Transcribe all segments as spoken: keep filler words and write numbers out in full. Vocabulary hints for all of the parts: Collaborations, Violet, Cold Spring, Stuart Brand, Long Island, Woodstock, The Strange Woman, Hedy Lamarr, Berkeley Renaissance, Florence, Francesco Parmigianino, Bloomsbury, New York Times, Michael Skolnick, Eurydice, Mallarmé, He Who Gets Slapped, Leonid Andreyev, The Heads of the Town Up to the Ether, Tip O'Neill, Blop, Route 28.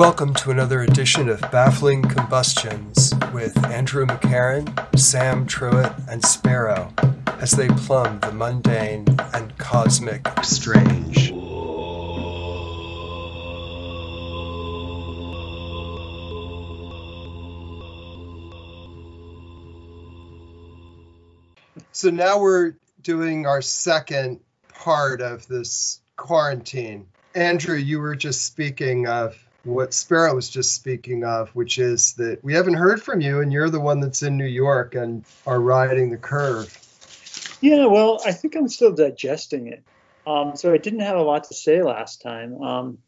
Welcome to another edition of Baffling Combustions with Andrew McCarran, Sam Truitt, and Sparrow as they plumb the mundane and cosmic strange. So now we're doing our second part of this quarantine. Andrew, you were just speaking of what Sparrow was just speaking of, which is that we haven't heard from you, and you're the one that's in New York and are riding the curve. Yeah, well, I think I'm still digesting it. Um, so I didn't have a lot to say last time. Um,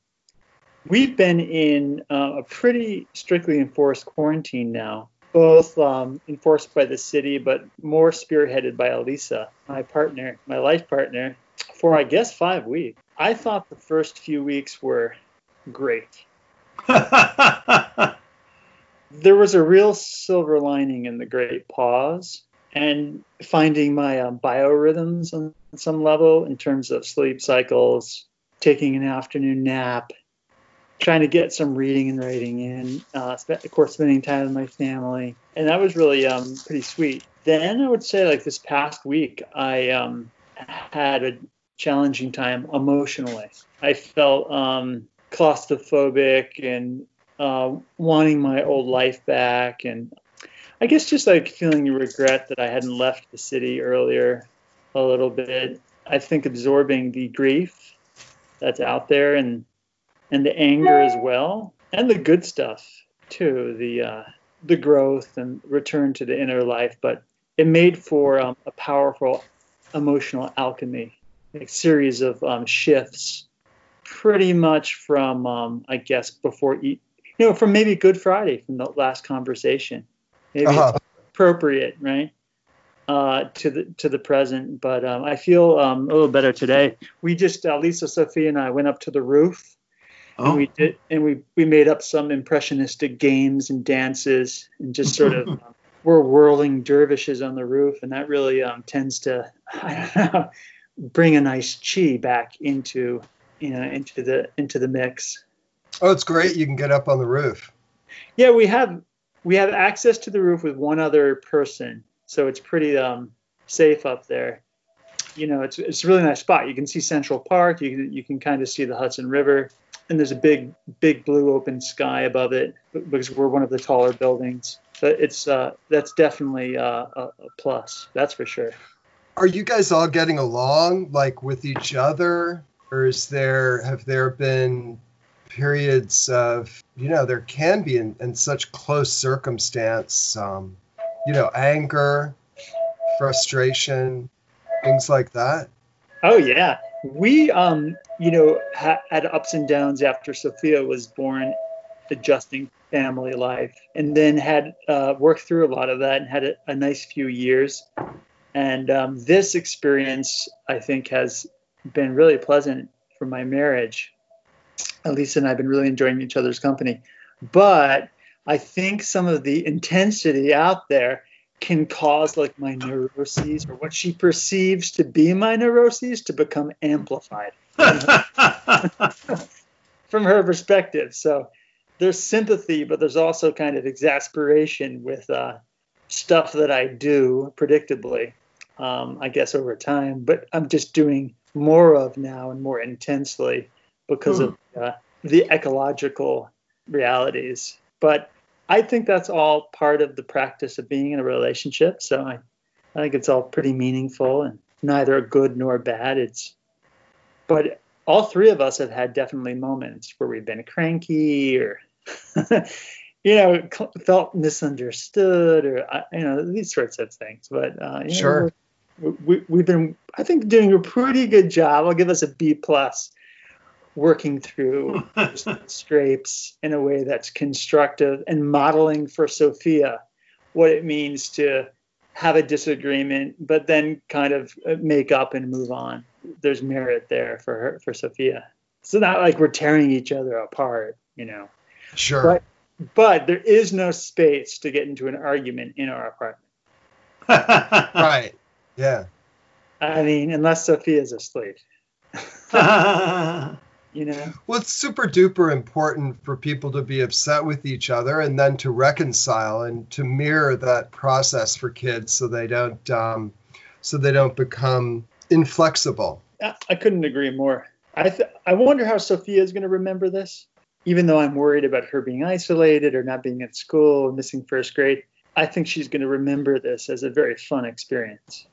we've been in uh, a pretty strictly enforced quarantine now. Both um, enforced by the city, but more spearheaded by Elisa, my partner, my life partner, for, I guess, five weeks. I thought the first few weeks were great. There was a real silver lining in the great pause and finding my um, biorhythms on some level in terms of sleep cycles, taking an afternoon nap, trying to get some reading and writing in, uh, of course, spending time with my family. And that was really um, pretty sweet. Then I would say, like, this past week, I um, had a challenging time emotionally. I felt um, claustrophobic and uh, wanting my old life back. And I guess just, like, feeling regret that I hadn't left the city earlier a little bit. I think absorbing the grief that's out there and And the anger as well, and the good stuff too, the uh, the growth and return to the inner life. But it made for um, a powerful emotional alchemy, a series of um, shifts, pretty much from, um, I guess, before, e- you know, from maybe Good Friday, from the last conversation. Maybe uh-huh. It's appropriate, right, uh, to the to the present. But um, I feel um, a little better today. We just, uh, Lisa, Sophia, and I went up to the roof. Oh. And we did, and we, we made up some impressionistic games and dances, and just sort of um, we're whirling dervishes on the roof, and that really um, tends to I don't know, bring a nice chi back into you know into the into the mix. Oh, it's great! You can get up on the roof. Yeah, we have we have access to the roof with one other person, so it's pretty um, safe up there. You know, it's it's a really nice spot. You can see Central Park. You can you can kind of see the Hudson River. And there's a big, big blue open sky above it because we're one of the taller buildings. So it's uh, that's definitely uh, a plus. That's for sure. Are you guys all getting along, like, with each other, or is there have there been periods of you know there can be in, in such close circumstance, um, you know, anger, frustration, things like that? Oh yeah, we. Um, You know, ha- had ups and downs after Sophia was born, adjusting family life, and then had uh, worked through a lot of that and had a, a nice few years. And um, this experience, I think, has been really pleasant for my marriage. Elisa and I have been really enjoying each other's company. But I think some of the intensity out there can cause, like, my neuroses, or what she perceives to be my neuroses, to become amplified from her perspective. So there's sympathy, but there's also kind of exasperation with uh, stuff that I do predictably, um, I guess, over time. But I'm just doing more of now and more intensely because mm. of uh, the ecological realities. But I think that's all part of the practice of being in a relationship. So I, I think it's all pretty meaningful and neither good nor bad. It's, but all three of us have had definitely moments where we've been cranky or, you know, cl- felt misunderstood or, you know, these sorts of things. But uh, you sure, know, we, we've been, I think, doing a pretty good job. I'll give us a B plus. Working through strapes in a way that's constructive and modeling for Sophia what it means to have a disagreement, but then kind of make up and move on. There's merit there for her, for Sophia. It's not like we're tearing each other apart, you know. Sure. But, but there is no space to get into an argument in our apartment. Right. Yeah. I mean, unless Sophia's asleep. you know? Well, it's super duper important for people to be upset with each other and then to reconcile and to mirror that process for kids so they don't um, so they don't become inflexible. I couldn't agree more. I th- I wonder how Sophia is going to remember this, even though I'm worried about her being isolated or not being at school, missing first grade. I think she's going to remember this as a very fun experience.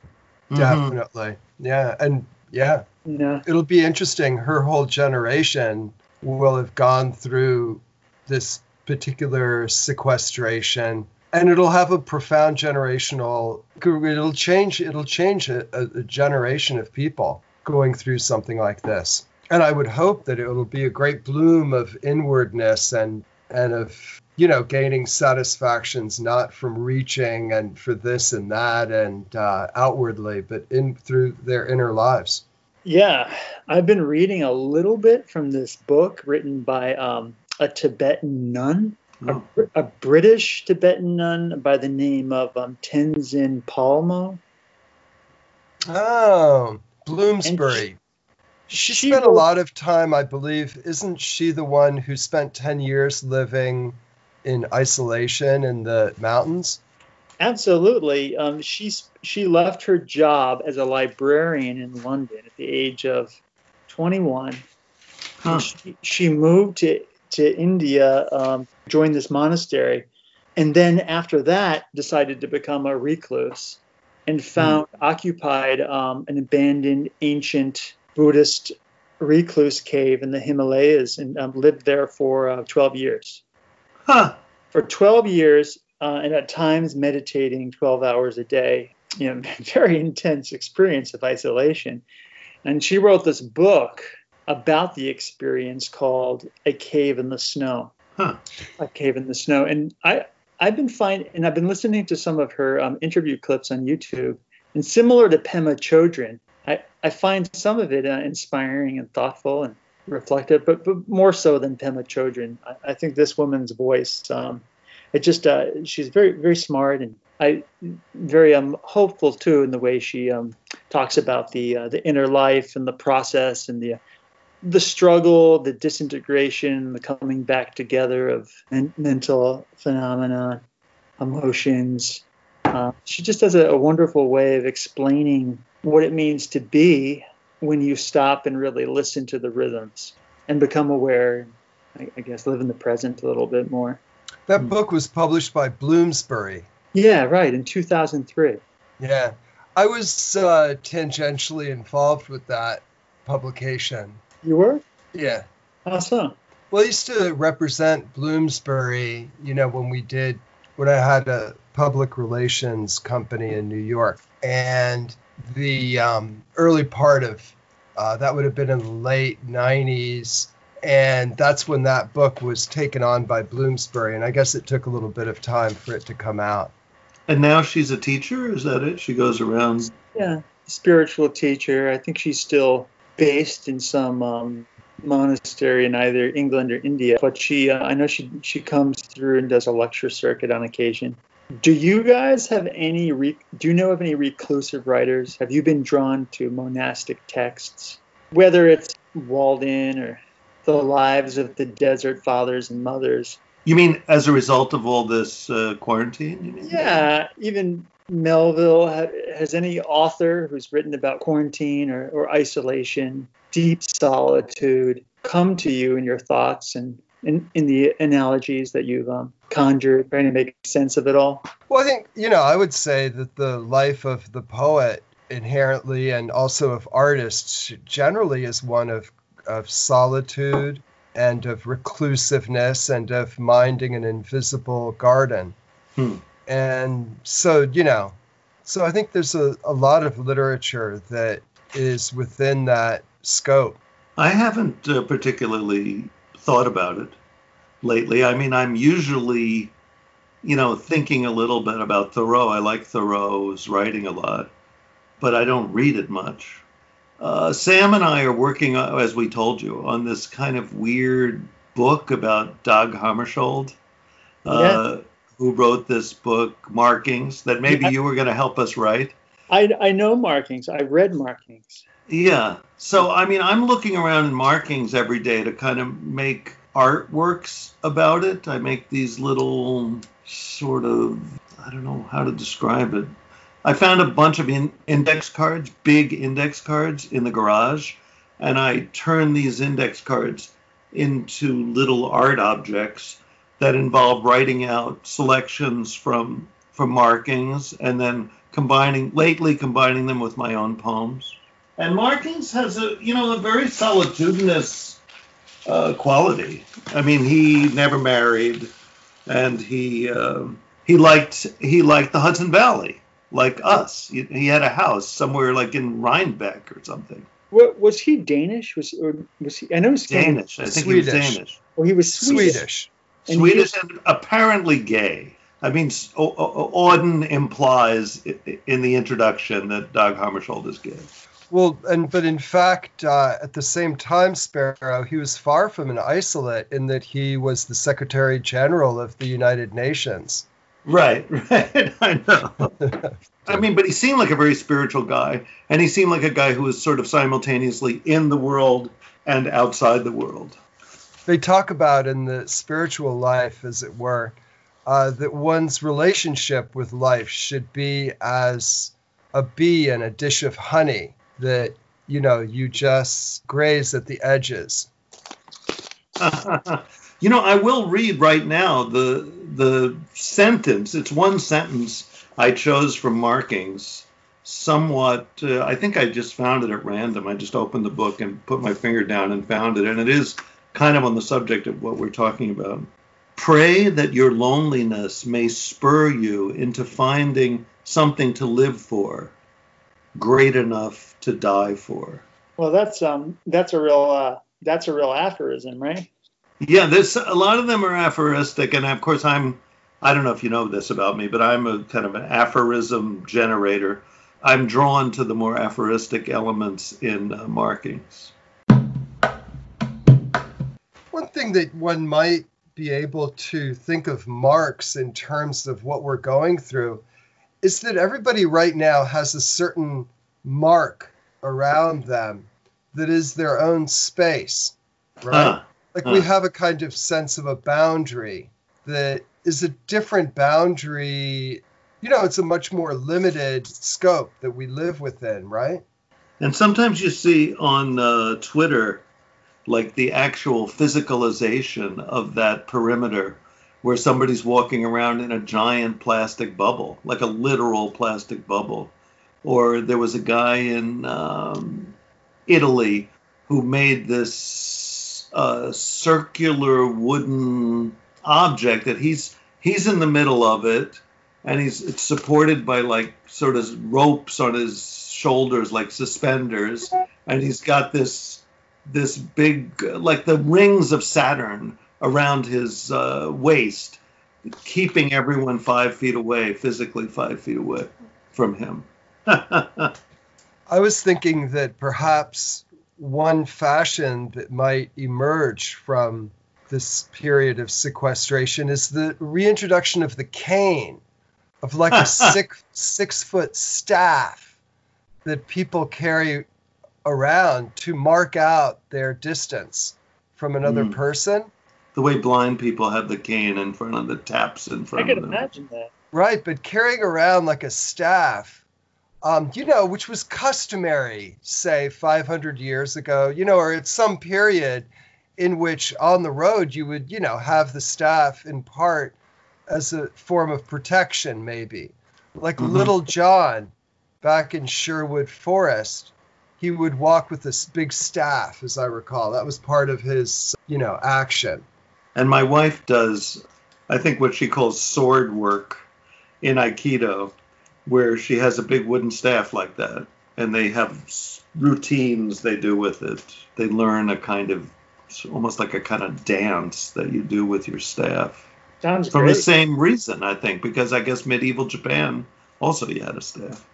Definitely. Mm-hmm. Yeah. And yeah, you know, it'll be interesting. Her whole generation will have gone through this particular sequestration, and it'll have a profound generational, it'll change, it'll change a, a generation of people going through something like this. And I would hope that it will be a great bloom of inwardness and, and of, you know, gaining satisfactions, not from reaching and for this and that and uh, outwardly, but in through their inner lives. Yeah. I've been reading a little bit from this book written by um, a Tibetan nun, oh. a, a British Tibetan nun by the name of um, Tenzin Palmo. Oh, Bloomsbury. She spent a lot of time, I believe. Isn't she the one who spent ten years living in isolation in the mountains? Absolutely. Um, she, she left her job as a librarian in London at the age of twenty-one. Huh. She, she moved to, to India, um, joined this monastery, and then after that decided to become a recluse and found, hmm. occupied um, an abandoned ancient Buddhist recluse cave in the Himalayas and um, lived there for uh, twelve years. Huh. For twelve years, uh, and at times meditating twelve hours a day. You know, very intense experience of isolation. And she wrote this book about the experience called A Cave in the Snow. Huh. A Cave in the Snow. And I, I've been finding, and I've been listening to some of her um, interview clips on YouTube. And similar to Pema Chodron, I, I find some of it uh, inspiring and thoughtful and reflective, but, but more so than Pema Chodron. I, I think this woman's voice, um, it just, uh, she's very, very smart, and I very um, hopeful too in the way she um, talks about the uh, the inner life and the process and the uh, the struggle, the disintegration, the coming back together of men- mental phenomena, emotions. Uh, she just does a, a wonderful way of explaining what it means to be when you stop and really listen to the rhythms and become aware, I, I guess, live in the present a little bit more. That mm. book was published by Bloomsbury. Yeah, right, in two thousand three. Yeah. I was uh, tangentially involved with that publication. You were? Yeah. Awesome. Well, I used to represent Bloomsbury, you know, when we did, when I had a public relations company in New York. And the um, early part of, uh, that would have been in the late nineties, and that's when that book was taken on by Bloomsbury, and I guess it took a little bit of time for it to come out. And now she's a teacher? Is that it? She goes around? Yeah, spiritual teacher. I think she's still based in some um, monastery in either England or India, but she, uh, I know she, she comes through and does a lecture circuit on occasion. Do you guys have any, re- do you know of any reclusive writers? Have you been drawn to monastic texts? Whether it's Walden or the lives of the desert fathers and mothers. You mean as a result of all this uh, quarantine? You mean? Yeah, even Melville. Has any author who's written about quarantine or, or isolation, deep solitude, come to you in your thoughts and In, in the analogies that you've um, conjured, trying to make sense of it all? Well, I think, you know, I would say that the life of the poet inherently and also of artists generally is one of, of solitude and of reclusiveness and of minding an invisible garden. Hmm. And so, you know, so I think there's a, a lot of literature that is within that scope. I haven't uh, particularly thought about it lately. I mean, I'm usually, you know, thinking a little bit about Thoreau. I like Thoreau's writing a lot, but I don't read it much. Uh, Sam and I are working, as we told you, on this kind of weird book about Dag Hammarskjöld, uh, yes. who wrote this book, Markings, that maybe yeah. you were going to help us write. I, I know Markings. I read Markings. Yeah. So, I mean, I'm looking around in Markings every day to kind of make artworks about it. I make these little sort of, I don't know how to describe it. I found a bunch of in- index cards, big index cards in the garage, and I turned these index cards into little art objects that involve writing out selections from from Markings and then combining, lately combining them with my own poems. And Markings has a, you know, a very solitudinous uh, quality. I mean, he never married, and he uh, he liked he liked the Hudson Valley, like us. He, he had a house somewhere like in Rhinebeck or something. What, was he Danish? Was or was he? I know he's Danish. Danish. I think Swedish. He was Danish. Or he was Swedish. Swedish. And Swedish was, and apparently gay. I mean, Auden implies in the introduction that Dag Hammarskjöld is gay. Well, and but in fact, uh, at the same time, Sparrow, he was far from an isolate in that he was the Secretary General of the United Nations. Right, right. I know. I mean, but he seemed like a very spiritual guy, and he seemed like a guy who was sort of simultaneously in the world and outside the world. They talk about in the spiritual life, as it were, uh, that one's relationship with life should be as a bee in a dish of honey, that, you know, you just graze at the edges. You know, I will read right now the the sentence. It's one sentence I chose from Markings somewhat. Uh, I think I just found it at random. I just opened the book and put my finger down and found it. And it is kind of on the subject of what we're talking about. Pray that your loneliness may spur you into finding something to live for, great enough to die for. Well, that's um, that's a real uh, that's a real aphorism, right? Yeah, there's a lot of them are aphoristic, and of course I'm, I don't know if you know this about me, but I'm a kind of an aphorism generator. I'm drawn to the more aphoristic elements in uh, Markings. One thing that one might be able to think of Marx in terms of what we're going through is that everybody right now has a certain mark around them that is their own space, right? Huh. Like huh. We have a kind of sense of a boundary that is a different boundary. You know, it's a much more limited scope that we live within, right? And sometimes you see on uh, Twitter, like the actual physicalization of that perimeter where somebody's walking around in a giant plastic bubble, like a literal plastic bubble. Or there was a guy in um, Italy who made this uh, circular wooden object that he's he's in the middle of it, and he's it's supported by like sort of ropes on his shoulders, like suspenders, and he's got this this big, like the rings of Saturn around his uh, waist, keeping everyone five feet away, physically five feet away from him. I was thinking that perhaps one fashion that might emerge from this period of sequestration is the reintroduction of the cane, of like a six, six-foot staff that people carry around to mark out their distance from another mm. person. The way blind people have the cane in front of the taps in front of them. I can imagine that. Right, but carrying around like a staff, um, you know, which was customary, say, five hundred years ago, you know, or at some period in which on the road you would, you know, have the staff in part as a form of protection, maybe. Like mm-hmm. Little John back in Sherwood Forest. He would walk with this big staff, as I recall. That was part of his, you know, action. And my wife does, I think, what she calls sword work in Aikido, where she has a big wooden staff like that. And they have routines they do with it. They learn a kind of, almost like a kind of dance that you do with your staff. Sounds great. For the same reason, I think, because I guess medieval Japan also had a staff.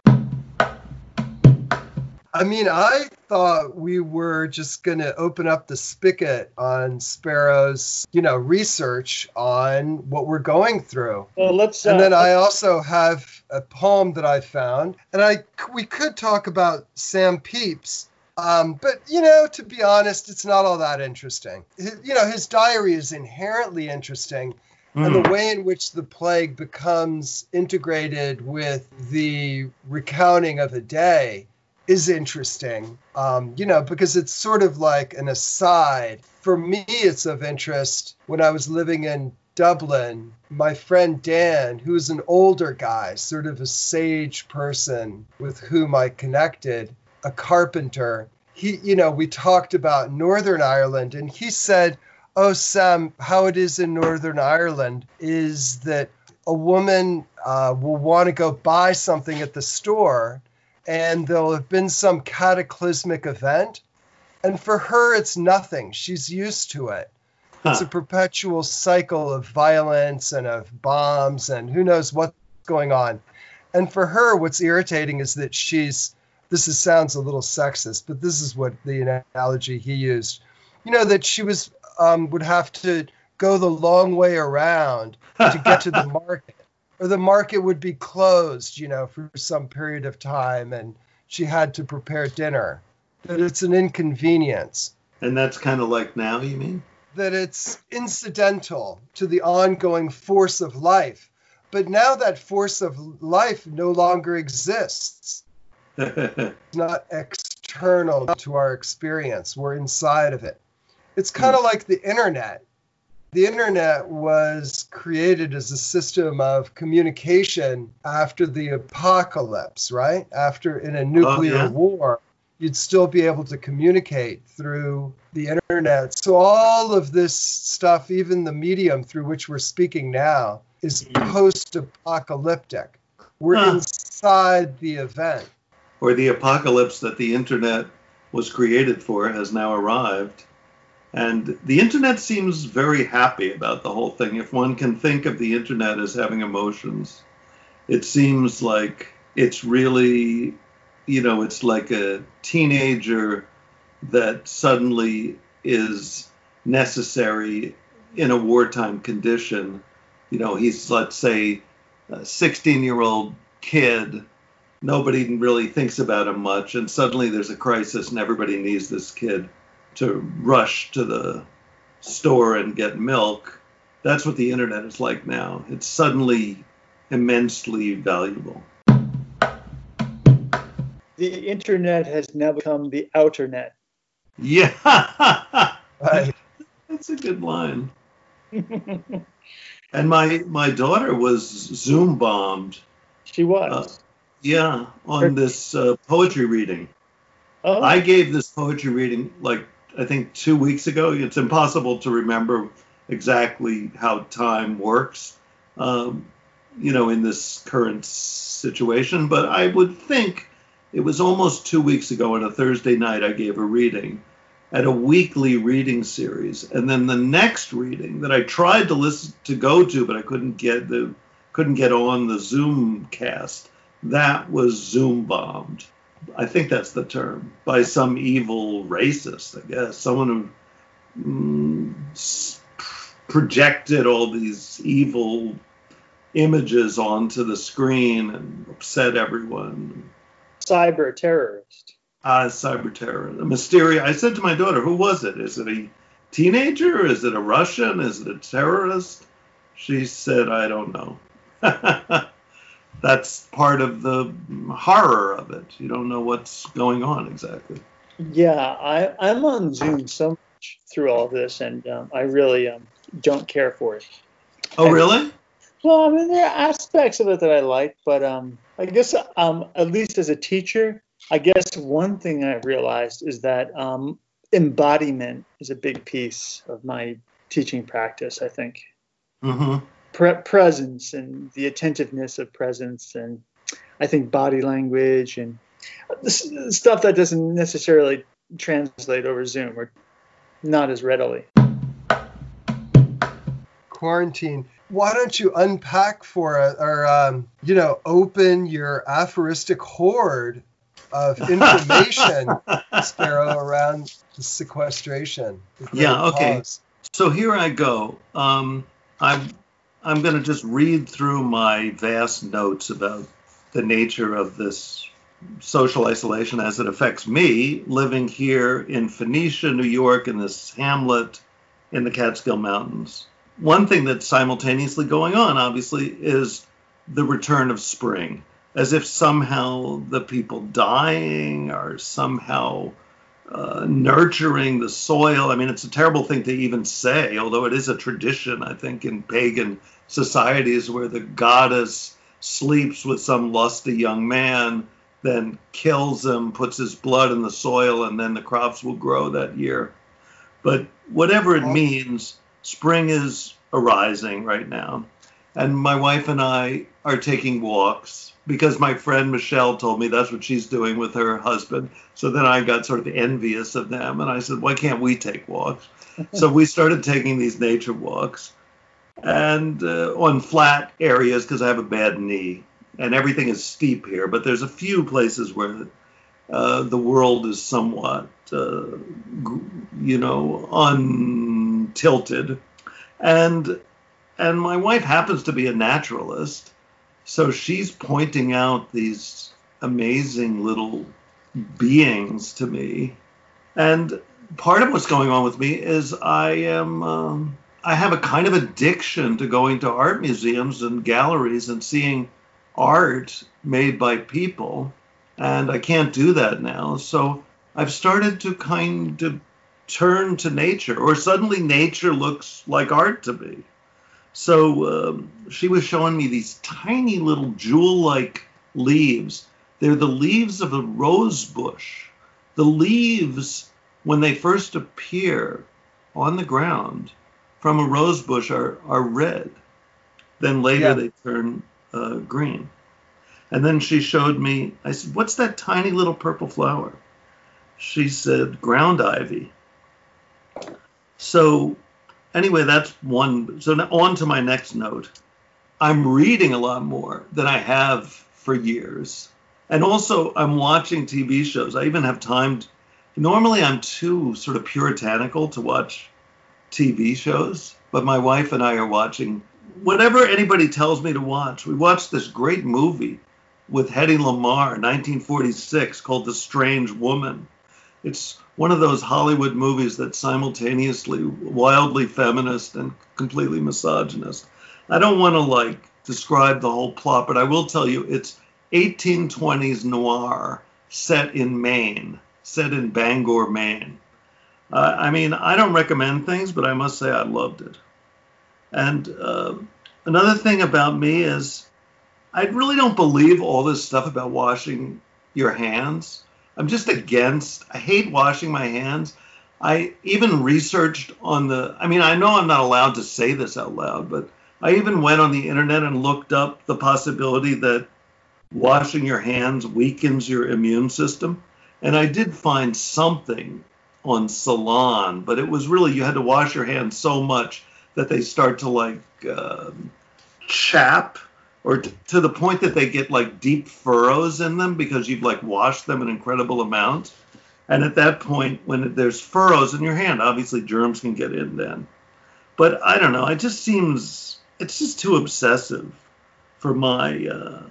I mean, I thought we were just going to open up the spigot on Sparrow's, you know, research on what we're going through. Well, let's. Uh, and then I also have a poem that I found, and I we could talk about Sam Pepys, Um, but, you know, to be honest, it's not all that interesting. His, you know, his diary is inherently interesting. Mm. And the way in which the plague becomes integrated with the recounting of a day is interesting, um, you know, because it's sort of like an aside. For me, it's of interest. When I was living in Dublin, my friend Dan, who is an older guy, sort of a sage person with whom I connected, a carpenter, he, you know, we talked about Northern Ireland, and he said, oh, Sam, how it is in Northern Ireland is that a woman uh, will want to go buy something at the store, and there'll have been some cataclysmic event. And for her, it's nothing. She's used to it. Huh. It's a perpetual cycle of violence and of bombs and who knows what's going on. And for her, what's irritating is that she's, this is, sounds a little sexist, but this is what the analogy he used, you know, that she was um, would have to go the long way around to get to the market. Or the market would be closed, you know, for some period of time, and she had to prepare dinner. That it's an inconvenience. And that's kind of like now, you mean? That it's incidental to the ongoing force of life. But now that force of life no longer exists. It's not external to our experience. We're inside of it. It's kind of like the internet. The internet was created as a system of communication after the apocalypse, right? After in a nuclear oh, yeah. war, you'd still be able to communicate through the internet. So all of this stuff, even the medium through which we're speaking now, is post-apocalyptic. We're huh. inside the event. Or the apocalypse that the internet was created for has now arrived. And the internet seems very happy about the whole thing. If one can think of the internet as having emotions, it seems like it's really, you know, it's like a teenager that suddenly is necessary in a wartime condition. You know, he's, let's say, a sixteen-year-old kid. Nobody really thinks about him much. And suddenly there's a crisis and everybody needs this kid to rush to the store and get milk. That's what the internet is like now. It's suddenly immensely valuable. The internet has now become the outernet. Yeah. Right. That's a good line. And my my daughter was Zoom bombed. She was. Uh, yeah, on Her- this uh, poetry reading. Oh. I gave this poetry reading like I think two weeks ago. It's impossible to remember exactly how time works, um, you know, in this current situation. But I would think it was almost two weeks ago on a Thursday night I gave a reading at a weekly reading series. And then the next reading that I tried to listen to go to, but I couldn't get the couldn't get on the Zoom cast. That was Zoom bombed. I think that's the term, by some evil racist, I guess. Someone who mm, projected all these evil images onto the screen and upset everyone. Cyber terrorist. Ah, uh, cyber terrorist. A mysterious. I said to my daughter, who was it? Is it a teenager? Is it a Russian? Is it a terrorist? She said, I don't know. That's part of the horror of it. You don't know what's going on exactly. Yeah, I, I'm on Zoom so much through all this, and um, I really um, don't care for it. Oh, really? I, well, I mean, there are aspects of it that I like, but um, I guess um, at least as a teacher, I guess one thing I realized is that um, embodiment is a big piece of my teaching practice, I think. Mm-hmm. Pre- presence and the attentiveness of presence, and I think body language and this stuff that doesn't necessarily translate over Zoom or not as readily. Quarantine. Why don't you unpack for us, or um, you know, open your aphoristic hoard of information, Sparrow, around the sequestration? The yeah. Okay. Pause. So here I go. Um, I'm. I'm going to just read through my vast notes about the nature of this social isolation as it affects me living here in Phoenicia, New York, in this hamlet in the Catskill Mountains. One thing that's simultaneously going on, obviously, is the return of spring, as if somehow the people dying are somehow uh, nurturing the soil. I mean, it's a terrible thing to even say, although it is a tradition, I think, in pagan societies where the goddess sleeps with some lusty young man, then kills him, puts his blood in the soil, and then the crops will grow that year. But whatever it means, spring is arising right now. And my wife and I are taking walks because my friend Michelle told me that's what she's doing with her husband. So then I got sort of envious of them. And I said, why can't we take walks? So we started taking these nature walks and uh, on flat areas because I have a bad knee and everything is steep here. But there's a few places where uh, the world is somewhat, uh, you know, untilted. And And my wife happens to be a naturalist, so she's pointing out these amazing little beings to me. And part of what's going on with me is I am, um, I have a kind of addiction to going to art museums and galleries and seeing art made by people. And I can't do that now. So I've started to kind of turn to nature, or suddenly nature looks like art to me. So um, she was showing me these tiny little jewel-like leaves. They're the leaves of a rose bush. The leaves, when they first appear on the ground from a rose bush, are, are red. Then later yeah. they turn uh, green. And then she showed me, I said, what's that tiny little purple flower? She said, ground ivy. So... anyway, that's one. So on to my next note. I'm reading a lot more than I have for years. And also I'm watching T V shows. I even have time. To, normally I'm too sort of puritanical to watch T V shows, but my wife and I are watching whatever anybody tells me to watch. We watched this great movie with Hedy Lamarr, nineteen forty-six, called The Strange Woman. It's one of those Hollywood movies that's simultaneously wildly feminist and completely misogynist. I don't want to, like, describe the whole plot, but I will tell you it's eighteen twenties noir set in Maine, set in Bangor, Maine. Uh, I mean, I don't recommend things, but I must say I loved it. And uh, another thing about me is I really don't believe all this stuff about washing your hands. I'm just against, I hate washing my hands. I even researched on the, I mean, I know I'm not allowed to say this out loud, but I even went on the internet and looked up the possibility that washing your hands weakens your immune system. And I did find something on Salon, but it was really, you had to wash your hands so much that they start to like uh, chap. Or to the point that they get like deep furrows in them because you've like washed them an incredible amount. And at that point, when there's furrows in your hand, obviously germs can get in then. But I don't know, it just seems, it's just too obsessive for my uh,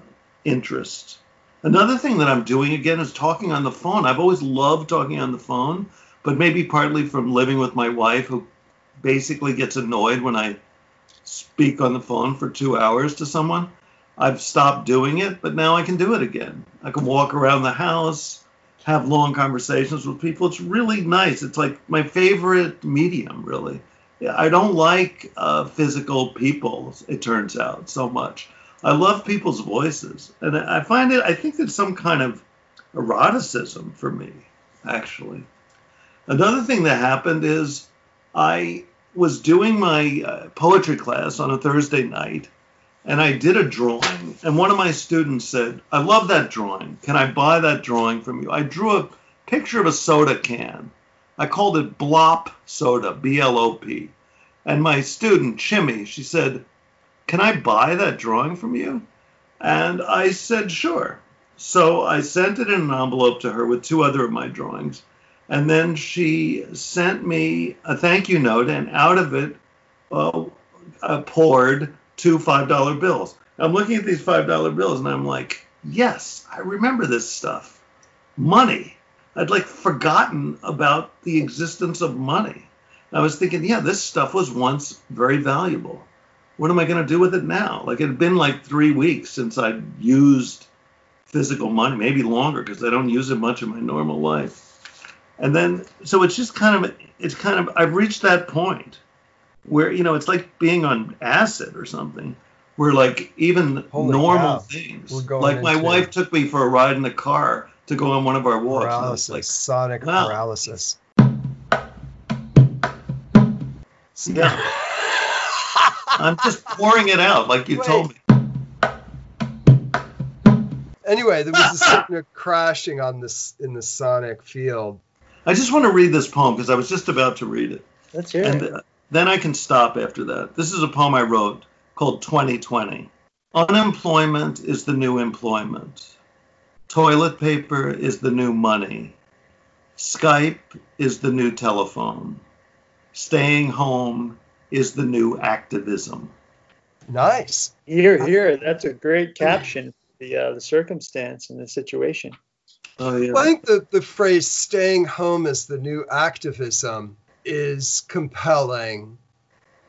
interest. Another thing that I'm doing again is talking on the phone. I've always loved talking on the phone, but maybe partly from living with my wife who basically gets annoyed when I speak on the phone for two hours to someone. I've stopped doing it, but now I can do it again. I can walk around the house, have long conversations with people. It's really nice. It's like my favorite medium, really. I don't like uh, physical people, it turns out, so much. I love people's voices. And I find it, I think there's some kind of eroticism for me, actually. Another thing that happened is I was doing my uh, poetry class on a Thursday night. And I did a drawing, and one of my students said, I love that drawing. Can I buy that drawing from you? I drew a picture of a soda can. I called it Blop Soda, B L O P. And my student, Chimmy, she said, can I buy that drawing from you? And I said, sure. So I sent it in an envelope to her with two other of my drawings. And then she sent me a thank you note, and out of it uh, uh, poured two five dollar bills. I'm looking at these five dollar bills and I'm like, yes, I remember this stuff. Money. I'd like forgotten about the existence of money. I was thinking, yeah, this stuff was once very valuable. What am I going to do with it now? Like, it had been like three weeks since I'd used physical money, maybe longer, because I don't use it much in my normal life. And then, so it's just kind of, it's kind of, I've reached that point where, you know, it's like being on acid or something, where like even Holy normal cow. things, like my wife took me for a ride in the car to go on one of our walks. Paralysis, like, sonic wow. paralysis. Yeah. I'm just pouring it out like you Wait. told me. Anyway, there was a signal crashing on this in the sonic field. I just want to read this poem because I was just about to read it. Let's hear and, it. Uh, then I can stop after that. This is a poem I wrote called twenty twenty. Unemployment is the new employment. Toilet paper is the new money. Skype is the new telephone. Staying home is the new activism. Nice. Here, here. That's a great caption. The, uh, the circumstance and the situation. Oh, yeah. Well, I think the, the phrase staying home is the new activism is compelling.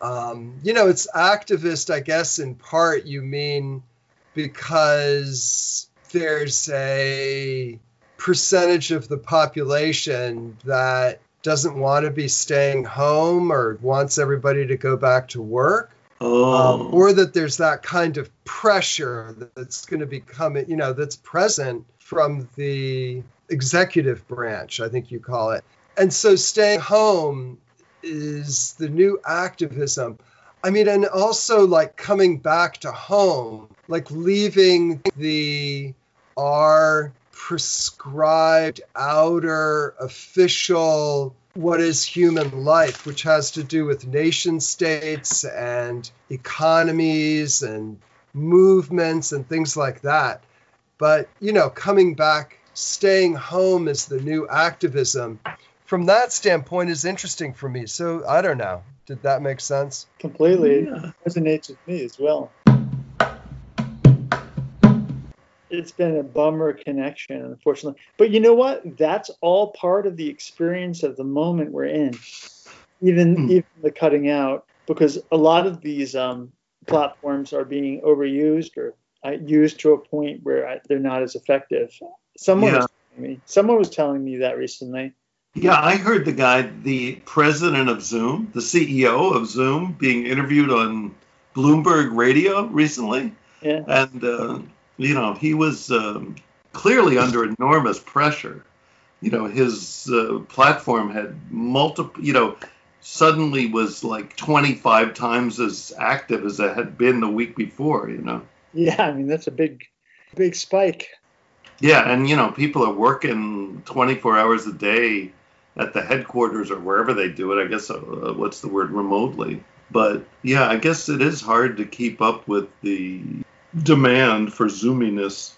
Um, you know, it's activist, I guess, in part you mean because there's a percentage of the population that doesn't want to be staying home or wants everybody to go back to work. Oh. Um, or that there's that kind of pressure that's going to be coming, you know, that's present from the executive branch, I think you call it. And so staying home is the new activism. I mean, and also like coming back to home, like leaving the our prescribed outer official what is human life, which has to do with nation states and economies and movements and things like that. But, you know, coming back, staying home is the new activism. From that standpoint is interesting for me. So I don't know. Did that make sense? Completely. Yeah. It resonates with me as well. It's been a bummer connection, unfortunately. But you know what? That's all part of the experience of the moment we're in, even mm. even the cutting out, because a lot of these um, platforms are being overused or uh, used to a point where I, they're not as effective. Someone yeah. was telling me, someone was telling me that recently. Yeah, I heard the guy, the president of Zoom, the C E O of Zoom, being interviewed on Bloomberg Radio recently. Yeah. And... Uh, You know, he was um, clearly under enormous pressure. You know, his uh, platform had multiple, you know, suddenly was like twenty-five times as active as it had been the week before, you know. Yeah, I mean, that's a big, big spike. Yeah, and, you know, people are working twenty-four hours a day at the headquarters or wherever they do it. I guess, uh, what's the word, remotely. But, yeah, I guess it is hard to keep up with the demand for zoominess.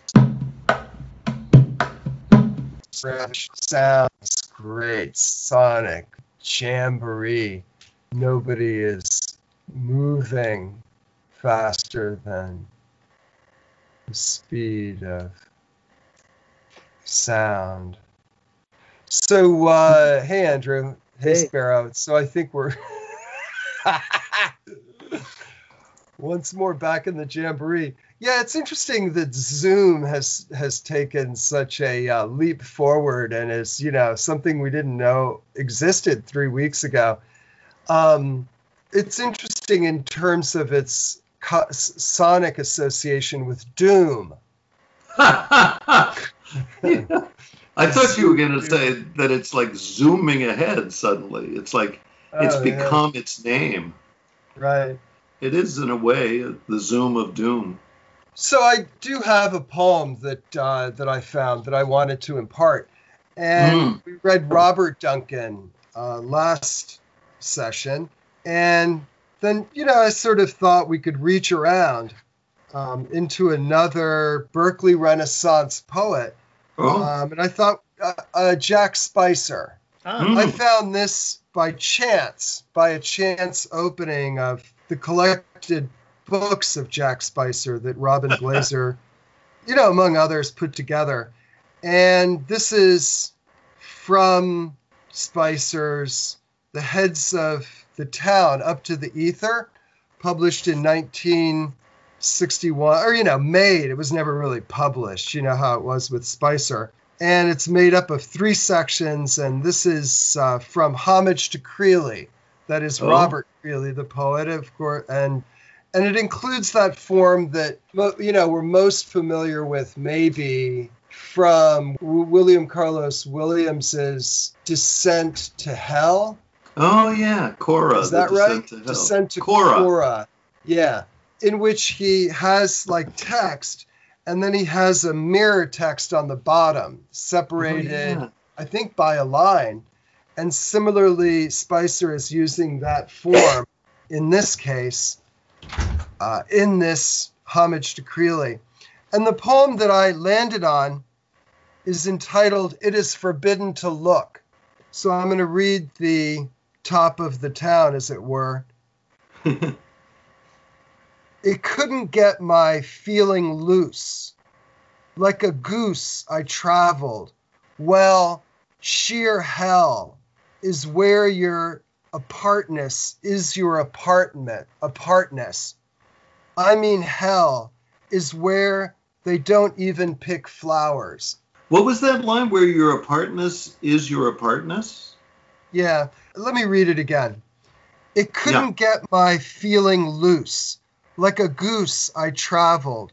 Fresh sounds, great sonic jamboree. Nobody is moving faster than the speed of sound. So, uh, hey, Andrew. Hey, hey, Sparrow. So I think we're... once more back in the jamboree. Yeah, it's interesting that Zoom has has taken such a uh, leap forward and is, you know, something we didn't know existed three weeks ago. Um, it's interesting in terms of its co- sonic association with doom. yeah. I thought you were going to say that it's like zooming ahead suddenly. It's like it's oh, become yeah. its name. Right. It is, in a way, the Zoom of doom. So I do have a poem that uh, that I found that I wanted to impart. And mm. we read Robert Duncan uh, last session. And then, you know, I sort of thought we could reach around um, into another Berkeley Renaissance poet. Oh. Um, and I thought uh, uh, Jack Spicer. Oh. I found this by chance, by a chance opening of the collected books of Jack Spicer that Robin Glaser you know, among others, put together. And this is from Spicer's The Heads of the Town Up to the Ether, published in nineteen sixty-one, or, you know, made. It was never really published, you know how it was with Spicer. And it's made up of three sections, and this is uh, from Homage to Creeley. That is oh. Robert Creeley, the poet, of course, and and it includes that form that, you know, we're most familiar with maybe from William Carlos Williams's Descent to Hell. Oh, yeah, Cora. Is that right? Descent to, Descent to Cora. Cora, yeah, in which he has, like, text, and then he has a mirror text on the bottom, separated, oh, yeah. I think, by a line. And similarly, Spicer is using that form, in this case, uh, in this Homage to Creeley. And the poem that I landed on is entitled, It is Forbidden to Look. So I'm going to read the top of the town, as it were. It couldn't get my feeling loose. Like a goose I traveled. Well, sheer hell is where your apartness is your apartment, apartness. I mean hell is where they don't even pick flowers. What was that line, where your apartness is your apartness? Yeah, let me read it again. It couldn't yeah. get my feeling loose. Like a goose I traveled.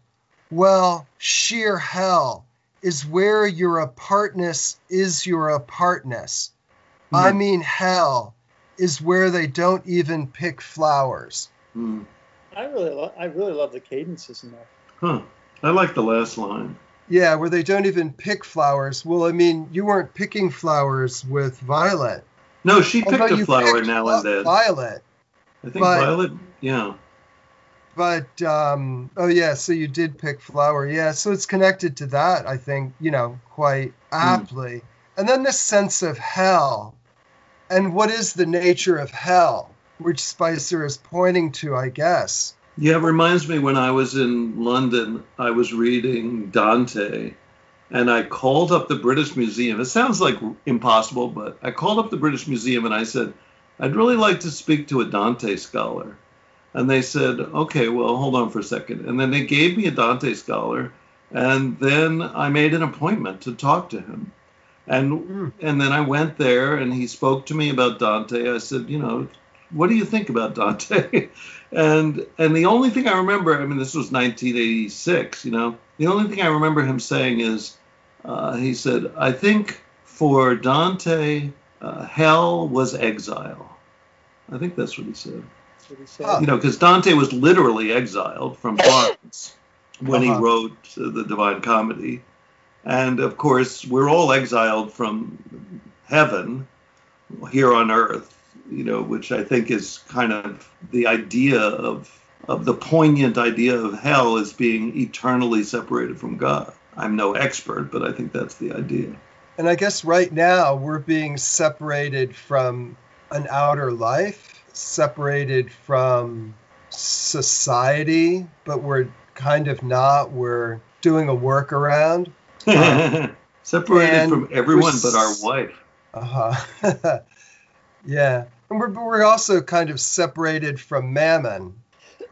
Well, sheer hell is where your apartness is your apartness. Mm. I mean hell is where they don't even pick flowers. Mm. I really lo- I really love the cadences in that. Huh. I like the last line. Yeah, where they don't even pick flowers. Well, I mean, you weren't picking flowers with Violet. No, she picked Although a flower picked now and then. Violet. I think but, Violet, yeah. But, um, oh, yeah, so you did pick flower. Yeah, so it's connected to that, I think, you know, quite aptly. Mm. And then this sense of hell. And what is the nature of hell, which Spicer is pointing to, I guess. Yeah, it reminds me when I was in London, I was reading Dante, and I called up the British Museum. It sounds like impossible, but I called up the British Museum, and I said, I'd really like to speak to a Dante scholar. And they said, okay, well, hold on for a second. And then they gave me a Dante scholar, and then I made an appointment to talk to him. And and then I went there, and he spoke to me about Dante. I said, you know, what do you think about Dante? and and the only thing I remember, I mean, this was nineteen eighty-six, you know, the only thing I remember him saying is, uh, he said, I think for Dante, uh, hell was exile. I think that's what he said. You know, because Dante was literally exiled from Florence when he wrote uh, the Divine Comedy. And, of course, we're all exiled from heaven here on earth, you know, which I think is kind of the idea of of the poignant idea of hell as being eternally separated from God. I'm no expert, but I think that's the idea. And I guess right now we're being separated from an outer life, separated from society, but we're kind of not. We're doing a workaround. Um, separated from everyone but our wife. Uh-huh. Yeah. And we're, we're also kind of separated from mammon.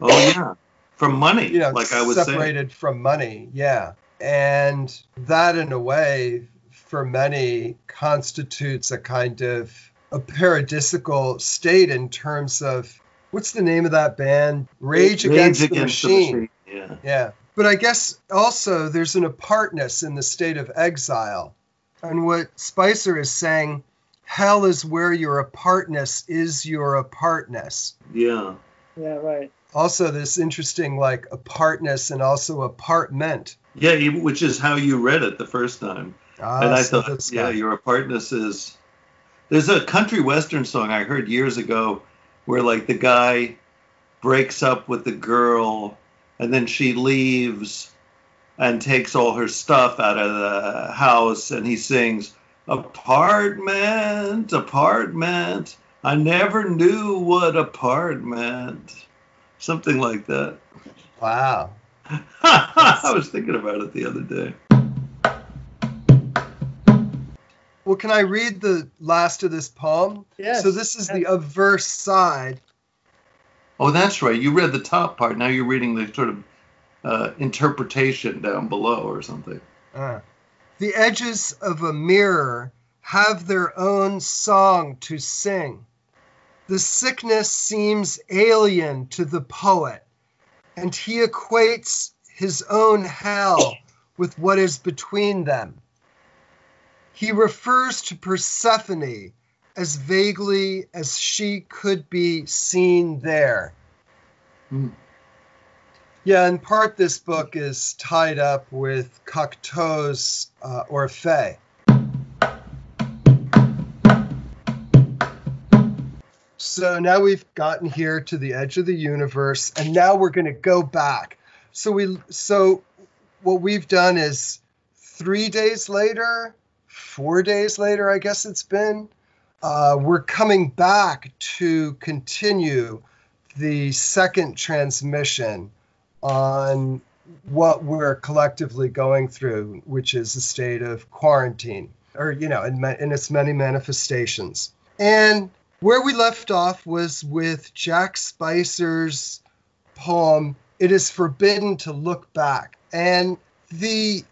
Oh, yeah. From money, you know, like I was saying. Separated from money, yeah. And that, in a way, for many, constitutes a kind of a paradisical state in terms of, what's the name of that band? Rage, Rage Against, against the, Machine. the Machine. Yeah. Yeah. But I guess also there's an apartness in the state of exile. And what Spicer is saying, hell is where your apartness is your apartness. Yeah. Yeah, right. Also this interesting, like, apartness and also apartment. Yeah, which is how you read it the first time. Ah, and I so thought, yeah, good. Your apartness is... There's a country western song I heard years ago where, like, the guy breaks up with the girl and then she leaves and takes all her stuff out of the house, and he sings, apartment, apartment, I never knew what apartment, something like that. Wow. I was thinking about it the other day. Well, can I read the last of this poem? Yes. So this is yes. the obverse side. Oh, that's right. You read the top part. Now you're reading the sort of uh, interpretation down below or something. Uh, the edges of a mirror have their own song to sing. The sickness seems alien to the poet, and he equates his own hell with what is between them. He refers to Persephone as vaguely as she could be seen there. Mm. Yeah, in part this book is tied up with Cocteau's uh, Orphée. So now we've gotten here to the edge of the universe, and now we're going to go back. So we, so what we've done is three days later... Four days later, I guess it's been, uh, we're coming back to continue the second transmission on what we're collectively going through, which is a state of quarantine, or, you know, in, in its many manifestations. And where we left off was with Jack Spicer's poem, It is Forbidden to Look Back. And the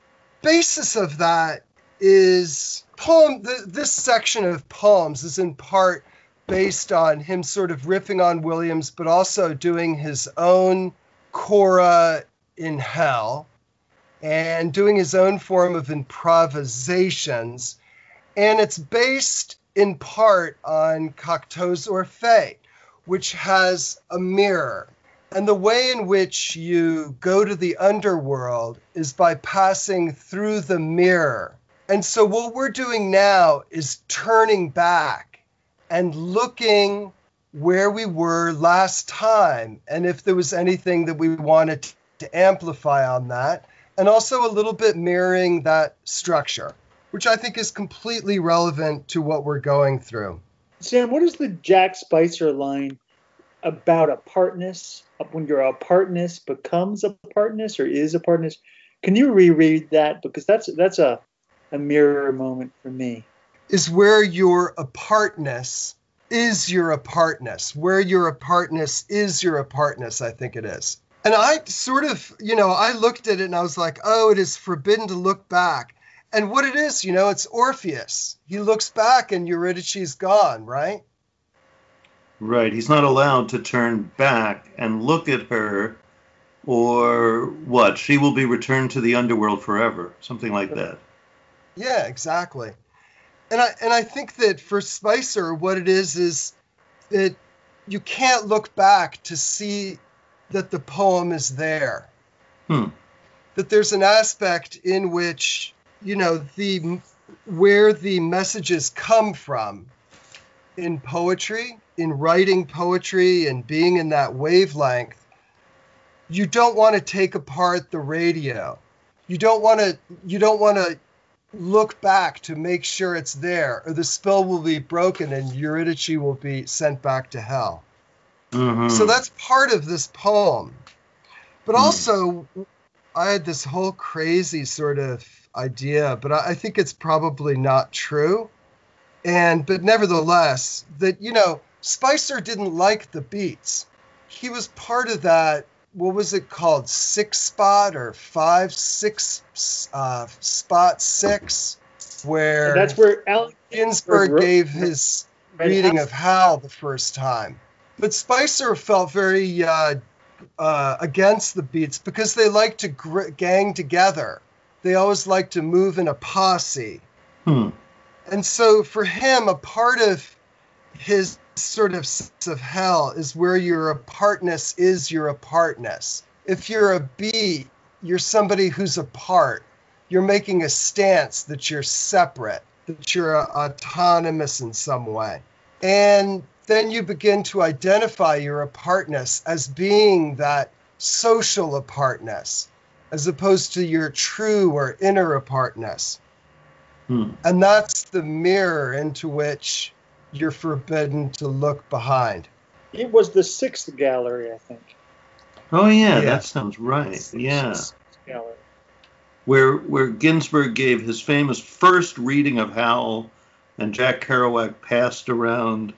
basis of that is poem. Th- this section of poems is in part based on him sort of riffing on Williams, but also doing his own Cora in Hell and doing his own form of improvisations. And it's based in part on Cocteau's Orphée, which has a mirror. And the way in which you go to the underworld is by passing through the mirror. And so what we're doing now is turning back and looking where we were last time, and if there was anything that we wanted to amplify on that, and also a little bit mirroring that structure, which I think is completely relevant to what we're going through. Sam, what is the Jack Spicer line about apartness, when your apartness becomes apartness or is apartness? Can you reread that? Because that's that's a... a mirror moment for me. Is where your apartness is your apartness. Where your apartness is your apartness, I think it is. And I sort of, you know, I looked at it and I was like, oh, it is forbidden to look back. And what it is, you know, it's Orpheus. He looks back and Eurydice's gone, right? Right. He's not allowed to turn back and look at her or what? She will be returned to the underworld forever. Something like that. Yeah, exactly. And I and I think that for Spicer, what it is is that you can't look back to see that the poem is there. Hmm. That there's an aspect in which, you know, the where the messages come from in poetry, in writing poetry and being in that wavelength, you don't want to take apart the radio. You don't want to you don't want to look back to make sure it's there, or the spell will be broken and Eurydice will be sent back to hell. Mm-hmm. So that's part of this poem. But also, mm. I had this whole crazy sort of idea, but I, I think it's probably not true. And but nevertheless, that, you know, Spicer didn't like the beats. He was part of that. What was it called? Six spot or five, six uh, spot six, where and that's where Allen Ginsberg gave his reading of Howl the first time. But Spicer felt very uh, uh, against the beats because they like to gr- gang together. They always like to move in a posse. Hmm. And so for him, a part of his sort of sense of hell is where your apartness is your apartness. If you're a bee, you're somebody who's apart. You're making a stance that you're separate, that you're autonomous in some way. And then you begin to identify your apartness as being that social apartness, as opposed to your true or inner apartness. Hmm. And that's the mirror into which you're forbidden to look behind. It was the Sixth Gallery, I think. Oh yeah, yeah. That sounds right. Six, yeah. Six Gallery. Where where Ginsberg gave his famous first reading of Howl, and Jack Kerouac passed around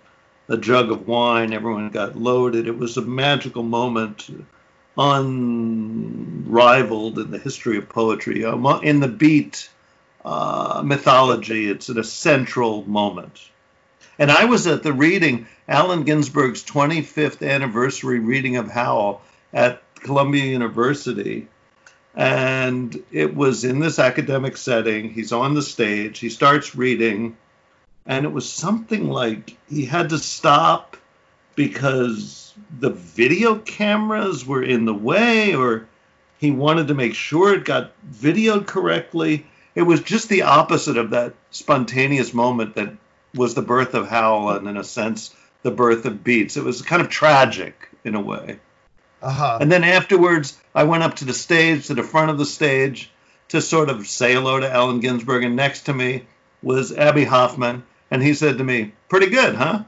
a jug of wine. Everyone got loaded. It was a magical moment, unrivaled in the history of poetry. In the Beat uh, mythology, it's an essential moment. And I was at the reading, Allen Ginsberg's twenty-fifth anniversary reading of Howl at Columbia University. And it was in this academic setting. He's on the stage. He starts reading. And it was something like he had to stop because the video cameras were in the way, or he wanted to make sure it got videoed correctly. It was just the opposite of that spontaneous moment that was the birth of Howl and, in a sense, the birth of Beats. It was kind of tragic in a way. Uh-huh. And then afterwards, I went up to the stage, to the front of the stage, to sort of say hello to Allen Ginsberg. And next to me was Abby Hoffman. And he said to me, "Pretty good, huh?"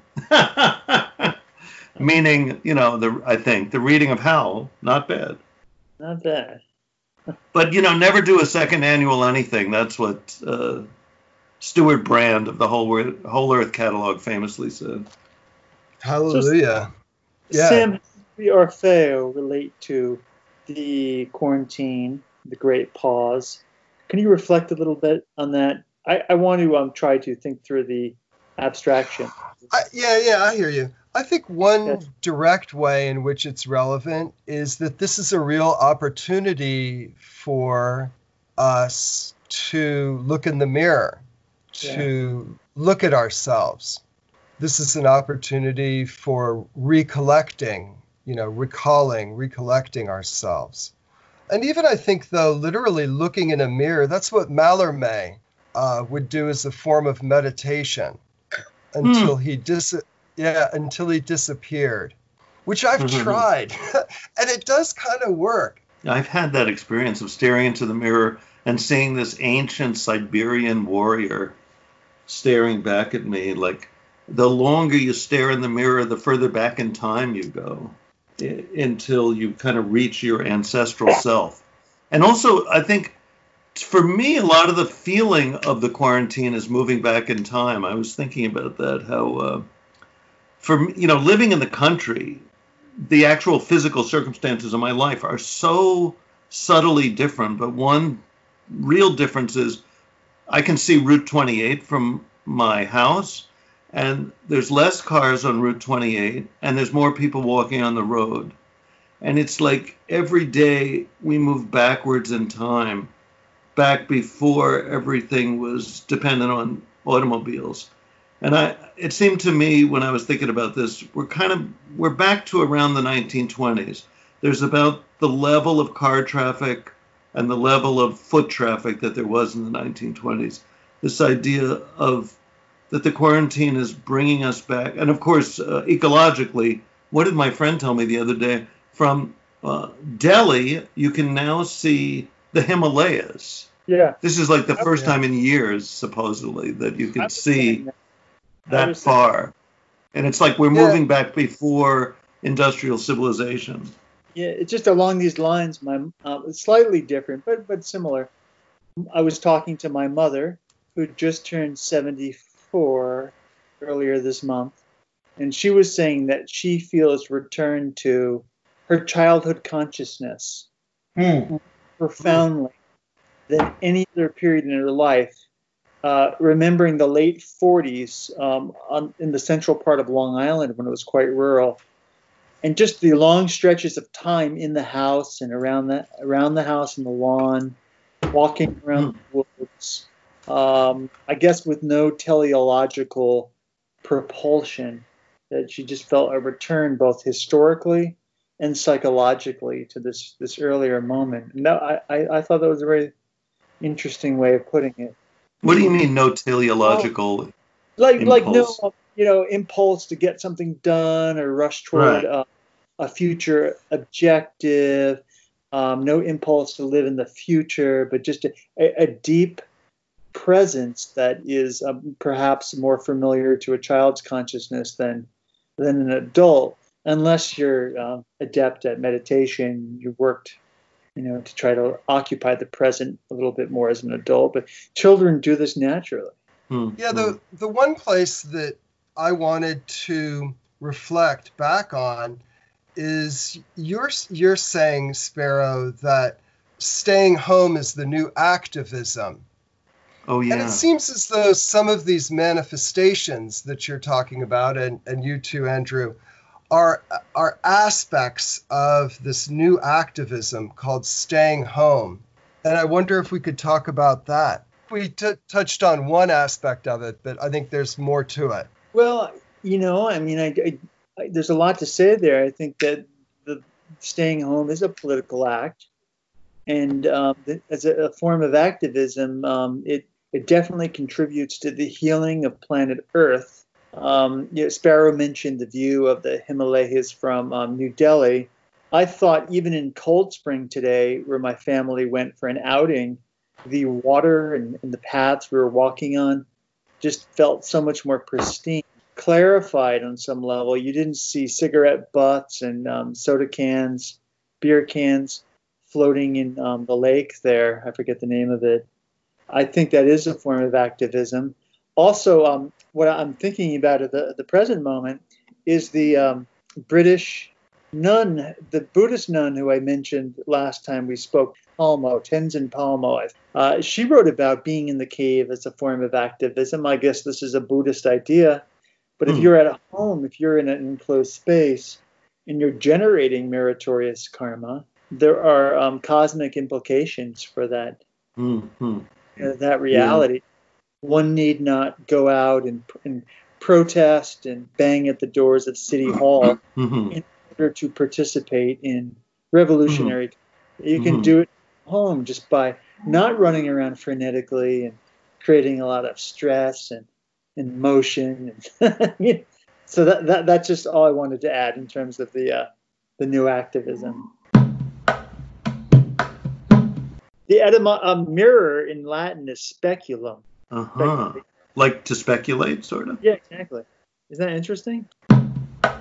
Meaning, you know, the I think the reading of Howl, not bad. Not bad. But, you know, never do a second annual anything. That's what uh, Stuart Brand of the Whole, Whole Earth catalog famously said. Hallelujah. So, yeah. Sam, how did Orphée relate to the quarantine, the great pause? Can you reflect a little bit on that? I, I want to um, try to think through the abstraction. I, yeah, yeah, I hear you. I think one yeah. direct way in which it's relevant is that this is a real opportunity for us to look in the mirror, to yeah. look at ourselves. This is an opportunity for recollecting, you know, recalling, recollecting ourselves. And even I think, though, literally looking in a mirror, that's what Mallarmé Uh, would do as a form of meditation until mm. he dis yeah until he disappeared, which I've mm-hmm. tried, and it does kind of work. I've had that experience of staring into the mirror and seeing this ancient Siberian warrior staring back at me. Like, the longer you stare in the mirror, the further back in time you go, I- until you kind of reach your ancestral self. And also, I think, for me, a lot of the feeling of the quarantine is moving back in time. I was thinking about that, how, uh, for you know, living in the country, the actual physical circumstances of my life are so subtly different. But one real difference is I can see Route twenty-eight from my house, and there's less cars on Route twenty-eight, and there's more people walking on the road. And it's like every day we move backwards in time, back before everything was dependent on automobiles. And I, it seemed to me when I was thinking about this, we're kind of, we're back to around the nineteen twenties. There's about the level of car traffic and the level of foot traffic that there was in the nineteen twenties. This idea of that the quarantine is bringing us back. And of course, uh, ecologically, what did my friend tell me the other day? From uh, Delhi, you can now see the Himalayas. Yeah. This is like the first okay. time in years, supposedly, that you can see that, that far. And it's like we're yeah. moving back before industrial civilization. Yeah, it's just along these lines, my uh, slightly different, but but similar. I was talking to my mother, who just turned seventy-four earlier this month, and she was saying that she feels returned to her childhood consciousness. Hmm. profoundly than any other period in her life, uh, remembering the late forties um, on, in the central part of Long Island when it was quite rural, and just the long stretches of time in the house and around the, around the house and the lawn, walking around the woods, um, I guess with no teleological propulsion, that she just felt a return both historically and psychologically to this this earlier moment. No, I, I, I thought that was a very interesting way of putting it. What do you mean, no teleological? Oh, like impulse? Like no, you know, impulse to get something done or rush toward right. a, a future objective. Um, no impulse to live in the future, but just a, a deep presence that is um, perhaps more familiar to a child's consciousness than than an adult. unless you're uh, adept at meditation, you worked, you know, to try to occupy the present a little bit more as an adult. But children do this naturally. Mm-hmm. Yeah, the the one place that I wanted to reflect back on is you're you're saying, Sparrow, that staying home is the new activism. Oh, yeah. And it seems as though some of these manifestations that you're talking about, and, and you too, Andrew, are are aspects of this new activism called staying home. And I wonder if we could talk about that. We t- touched on one aspect of it, but I think there's more to it. Well, you know, I mean, I, I, I, there's a lot to say there. I think that the staying home is a political act. And um, as a, a form of activism, um, it, it definitely contributes to the healing of planet Earth. Um, you know, Sparrow mentioned the view of the Himalayas from um, New Delhi. I thought even in Cold Spring today, where my family went for an outing, the water and, and the paths we were walking on just felt so much more pristine, clarified on some level. You didn't see cigarette butts and um, soda cans, beer cans floating in um, the lake there. I forget the name of it. I think that is a form of activism. Also, um, what I'm thinking about at the, at the present moment is the um, British nun, the Buddhist nun who I mentioned last time we spoke, Palmo, Tenzin Palmo. Uh, she wrote about being in the cave as a form of activism. I guess this is a Buddhist idea. But mm. if you're at home, if you're in an enclosed space and you're generating meritorious karma, there are um, cosmic implications for that, mm-hmm. uh, that reality. Yeah. One need not go out and, and protest and bang at the doors of City Hall mm-hmm. in order to participate in revolutionary. Mm-hmm. You can mm-hmm. do it at home just by not running around frenetically and creating a lot of stress and, and motion. And so that, that that's just all I wanted to add in terms of the uh, the new activism. The etymology of mirror in Latin is speculum. Uh huh. Like to speculate, sort of? Yeah, exactly. Is that interesting? I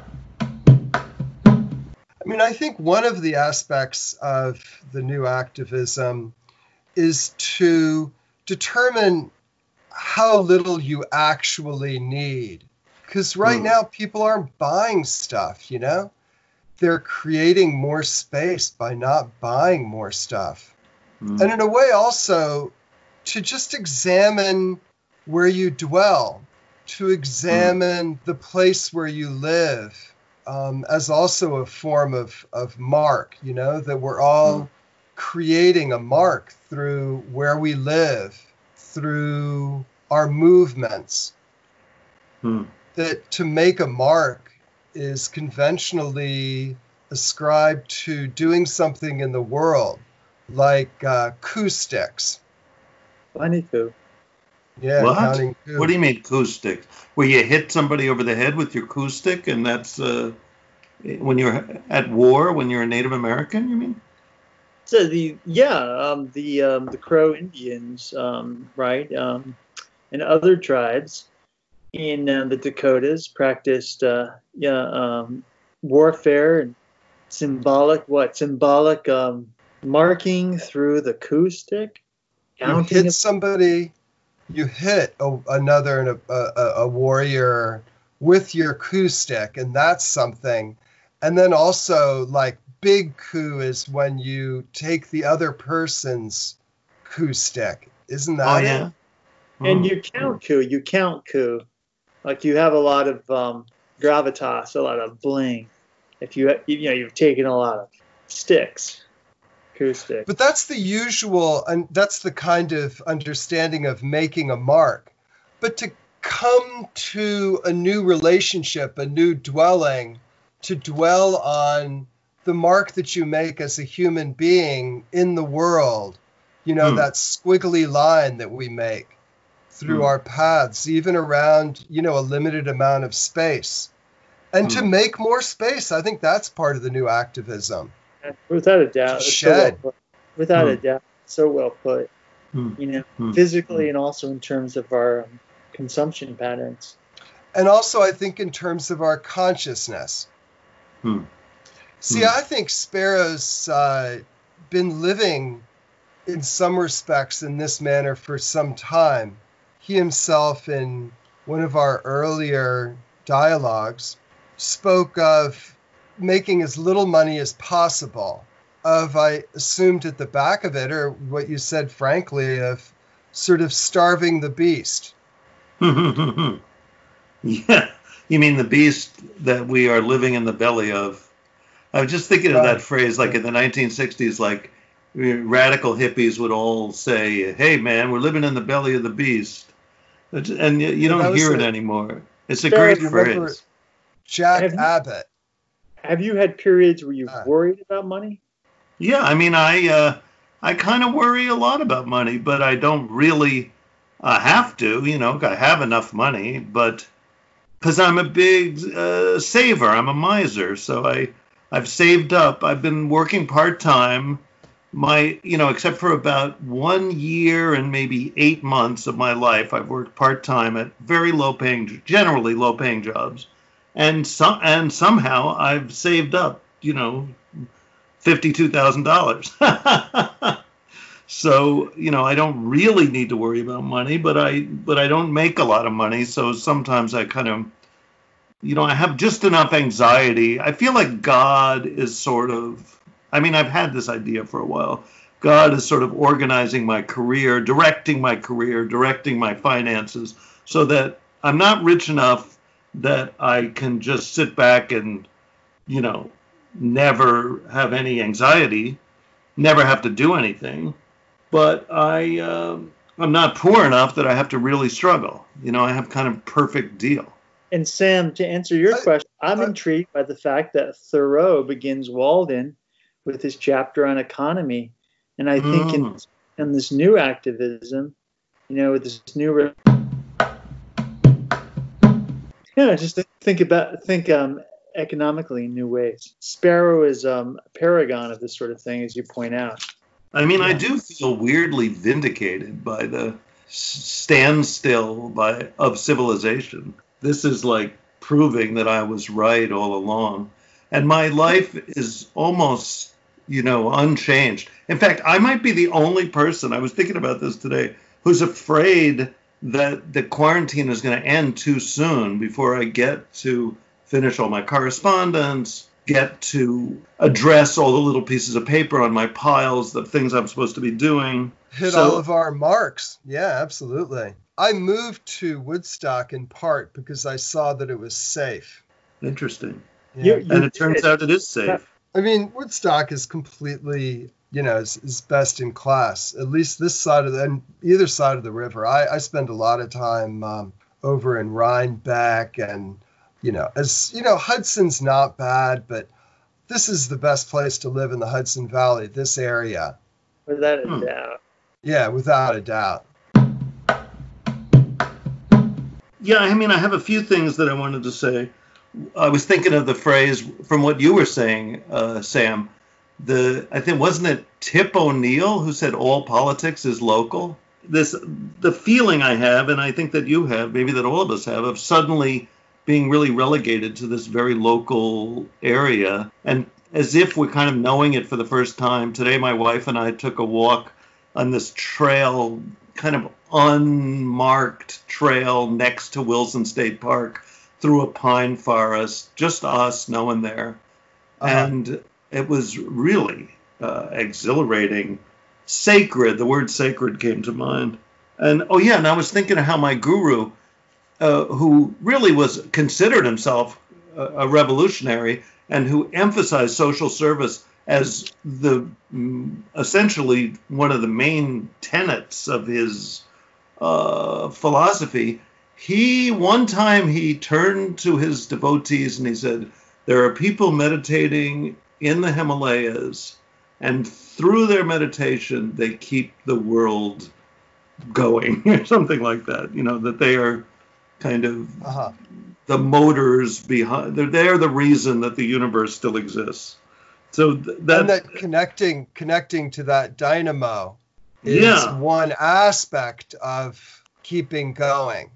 mean, I think one of the aspects of the new activism is to determine how little you actually need. Because right mm. now, people aren't buying stuff, you know? They're creating more space by not buying more stuff. And in a way also to just examine where you dwell, to examine mm. the place where you live um, as also a form of, of mark, you know, that we're all mm. creating a mark through where we live, through our movements, mm. that to make a mark is conventionally ascribed to doing something in the world. Like uh, coup sticks. Funny coup. Yeah. What? Coup. What do you mean coup sticks? Where you hit somebody over the head with your coup stick, and that's uh, when you're at war, when you're a Native American. You mean? So the yeah, um, the um, the Crow Indians, um, right, um, and other tribes in uh, the Dakotas practiced uh, yeah um, warfare and symbolic what symbolic. Um, Marking through the coup stick? You hit somebody, you hit a, another a, a, a warrior with your coup stick, and that's something. And then also, like, big coup is when you take the other person's coup stick. Isn't that oh, it? Yeah. And you count coup. You count coup. Like, you have a lot of um, gravitas, a lot of bling. If you, you know, you've taken a lot of sticks. Acoustic. But that's the usual, and that's the kind of understanding of making a mark. But to come to a new relationship, a new dwelling, to dwell on the mark that you make as a human being in the world, you know, mm. that squiggly line that we make through mm. our paths, even around, you know, a limited amount of space. And mm. to make more space, I think that's part of the new activism. Without a doubt. Shed. So well Without mm. a doubt. So well put. Mm. You know, mm. physically mm. and also in terms of our um, consumption patterns. And also, I think, in terms of our consciousness. Hmm. See, hmm. I think Sparrow's uh, been living in some respects in this manner for some time. He himself, in one of our earlier dialogues, spoke of making as little money as possible, of, I assumed at the back of it, or what you said, frankly, of sort of starving the beast. Yeah, you mean the beast that we are living in the belly of. I'm just thinking right. of that phrase, like in the nineteen sixties, like radical hippies would all say, hey, man, we're living in the belly of the beast. And you, you don't hear a, it anymore. It's a great phrase. Jack have you, Abbott. Have you had periods where you've uh, worried about money? Yeah, I mean, I uh, I kind of worry a lot about money, but I don't really uh, have to. You know, I have enough money, but because I'm a big uh, saver, I'm a miser, so I I've saved up. I've been working part time. My, you know, except for about one year and maybe eight months of my life, I've worked part-time at very low-paying, generally low-paying jobs. And some, and somehow I've saved up, you know, fifty-two thousand dollars. So, you know, I don't really need to worry about money, but I, but I don't make a lot of money. So sometimes I kind of, you know, I have just enough anxiety. I feel like God is sort of, I mean, I've had this idea for a while. God is sort of organizing my career, directing my career, directing my finances, so that I'm not rich enough that I can just sit back and, you know, never have any anxiety, never have to do anything. But I, uh, I'm not poor enough that I have to really struggle. You know, I have kind of perfect deal. And Sam, to answer your question, I'm intrigued by the fact that Thoreau begins Walden with his chapter on economy. And I think mm. in, in this new activism, you know, with this new, re- yeah, just think about, think um, economically in new ways. Sparrow is um, a paragon of this sort of thing, as you point out. I mean, yeah. I do feel weirdly vindicated by the standstill by of civilization. This is like proving that I was right all along. And my life is almost, you know, unchanged. In fact, I might be the only person, I was thinking about this today, who's afraid that the quarantine is going to end too soon before I get to finish all my correspondence, get to address all the little pieces of paper on my piles, the things I'm supposed to be doing. Hit so, all of our marks. Yeah, absolutely. I moved to Woodstock in part because I saw that it was safe. Interesting. Yeah. You, you, and it turns it, out it is safe. I mean, Woodstock is completely, you know, is, is best in class, at least this side of the, and either side of the river. I, I spend a lot of time um, over in Rhinebeck and, you know, as you know, Hudson's not bad, but this is the best place to live in the Hudson Valley, this area. Without a hmm. doubt. Yeah, without a doubt. Yeah, I mean, I have a few things that I wanted to say. I was thinking of the phrase from what you were saying, uh, Sam. The I think wasn't it Tip O'Neill who said all politics is local? This the feeling I have, and I think that you have, maybe that all of us have, of suddenly being really relegated to this very local area, and as if we're kind of knowing it for the first time. Today, my wife and I took a walk on this trail, kind of unmarked trail next to Wilson State Park, through a pine forest, just us, no one there. Uh-huh. And it was really uh, exhilarating, sacred. The word sacred came to mind. And, oh, yeah, and I was thinking of how my guru, uh, who really was considered himself a, a revolutionary and who emphasized social service as the essentially one of the main tenets of his uh, philosophy, He, one time he turned to his devotees and he said, there are people meditating in the Himalayas, and through their meditation, they keep the world going, or something like that. You know, that they are kind of uh-huh. the motors behind, they're, they're the reason that the universe still exists. So th- that, and that connecting, connecting to that dynamo is yeah. one aspect of keeping going.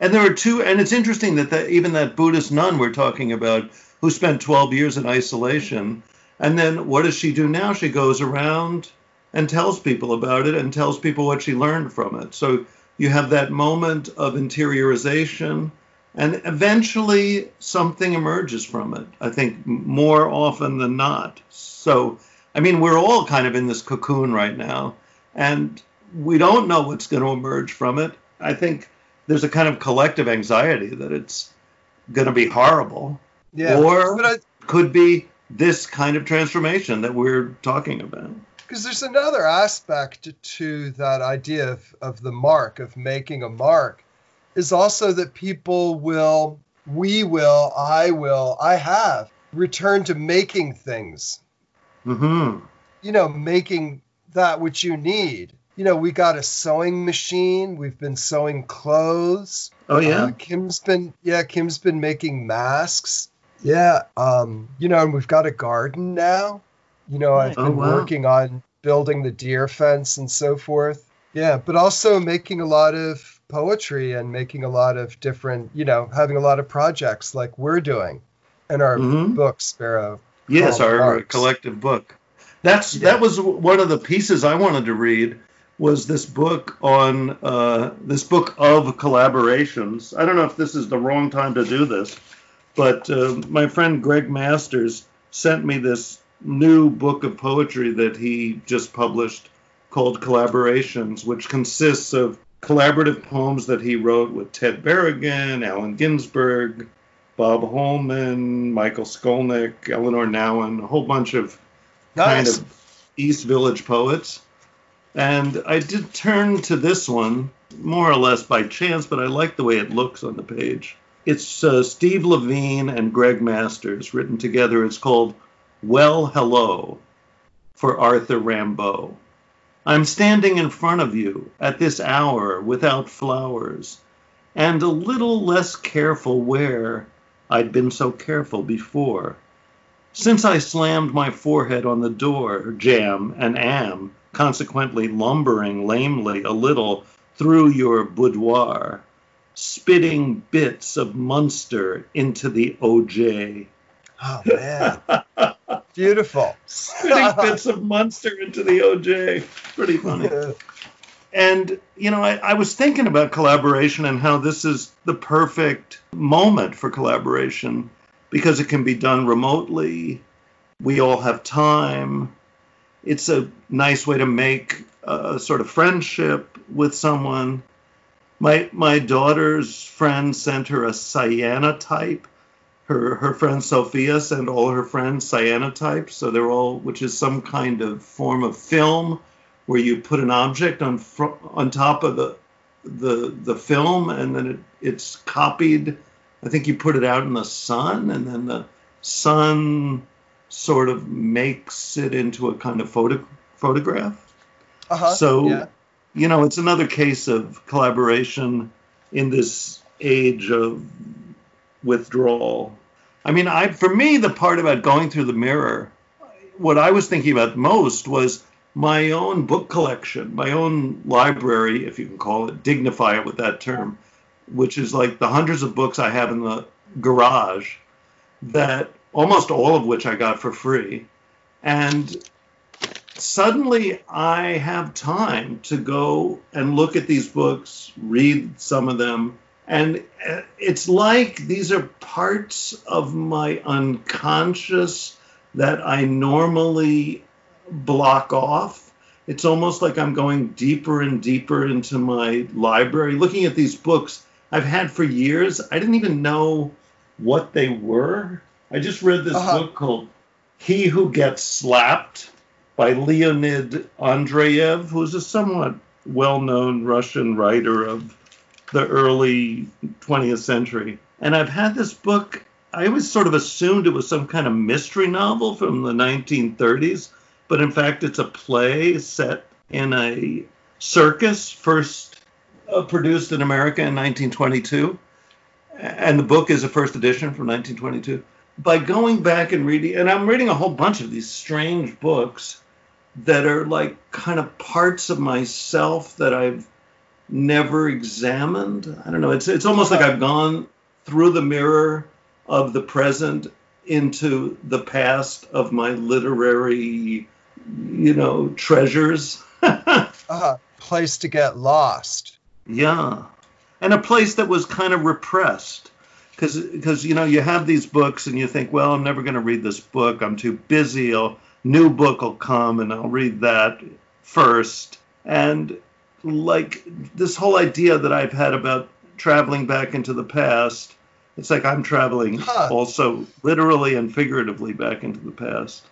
And there are two, and it's interesting that the, even that Buddhist nun we're talking about, who spent twelve years in isolation. And then what does she do now? She goes around and tells people about it and tells people what she learned from it. So you have that moment of interiorization, and eventually something emerges from it, I think, more often than not. So, I mean, we're all kind of in this cocoon right now, and we don't know what's going to emerge from it. I think there's a kind of collective anxiety that it's going to be horrible, yeah, or but I, could be this kind of transformation that we're talking about. Because there's another aspect to that idea of, of the mark, of making a mark, is also that people will, we will, I will, I have returned to making things. Mm-hmm. You know, making that which you need. You know, we got a sewing machine. We've been sewing clothes. Oh, yeah. Uh, Kim's been, yeah, Kim's been making masks. Yeah. Um, you know, and we've got a garden now. You know, I've oh, been wow. working on building the deer fence and so forth. Yeah, but also making a lot of poetry and making a lot of different, you know, having a lot of projects like we're doing in our mm-hmm. book, Sparrow. Yes, our Marks. collective book. That's yeah. That was one of the pieces I wanted to read, was this book on uh, this book of collaborations. I don't know if this is the wrong time to do this, but uh, my friend Greg Masters sent me this new book of poetry that he just published called Collaborations, which consists of collaborative poems that he wrote with Ted Berrigan, Allen Ginsberg, Bob Holman, Michael Skolnick, Eleanor Nowen, a whole bunch of nice. kind of East Village poets. And I did turn to this one more or less by chance, but I like the way it looks on the page. It's uh, Steve Levine and Greg Masters written together. It's called Well Hello for Arthur Rimbaud. I'm standing in front of you at this hour without flowers and a little less careful where I'd been so careful before. Since I slammed my forehead on the door jamb and am, consequently lumbering lamely a little through your boudoir, spitting bits of Munster into the O J. Oh, man. Beautiful. Spitting bits of Munster into the O J. Pretty funny. Yeah. And, you know, I, I was thinking about collaboration and how this is the perfect moment for collaboration, because it can be done remotely. We all have time. It's a nice way to make a sort of friendship with someone. My my daughter's friend sent her a cyanotype. Her her friend Sophia sent all her friends cyanotypes. So they're all, which is some kind of form of film where you put an object on fr- on top of the the the film, and then it, it's copied. I think you put it out in the sun, and then the sun sort of makes it into a kind of photo, photograph. Uh-huh. So, yeah. you know, it's another case of collaboration in this age of withdrawal. I mean, I for me, the part about going through the mirror, what I was thinking about most was my own book collection, my own library, if you can call it, dignify it with that term, which is like the hundreds of books I have in the garage, that almost all of which I got for free. And suddenly I have time to go and look at these books, read some of them. And it's like these are parts of my unconscious that I normally block off. It's almost like I'm going deeper and deeper into my library, looking at these books I've had for years. I didn't even know what they were. I just read this uh-huh. book called He Who Gets Slapped by Leonid Andreyev, who's a somewhat well-known Russian writer of the early twentieth century. And I've had this book, I always sort of assumed it was some kind of mystery novel from the nineteen thirties. But in fact, it's a play set in a circus, first uh, produced in America in nineteen twenty-two. And the book is a first edition from nineteen twenty-two. By going back and reading, and I'm reading a whole bunch of these strange books that are like kind of parts of myself that I've never examined. I don't know. It's, it's almost like I've gone through the mirror of the present into the past of my literary, you know, treasures. uh, place to get lost. Yeah. And a place that was kind of repressed. Because, you know, you have these books and you think, well, I'm never going to read this book. I'm too busy. A new book will come and I'll read that first. And like this whole idea that I've had about traveling back into the past, it's like I'm traveling huh. also literally and figuratively back into the past.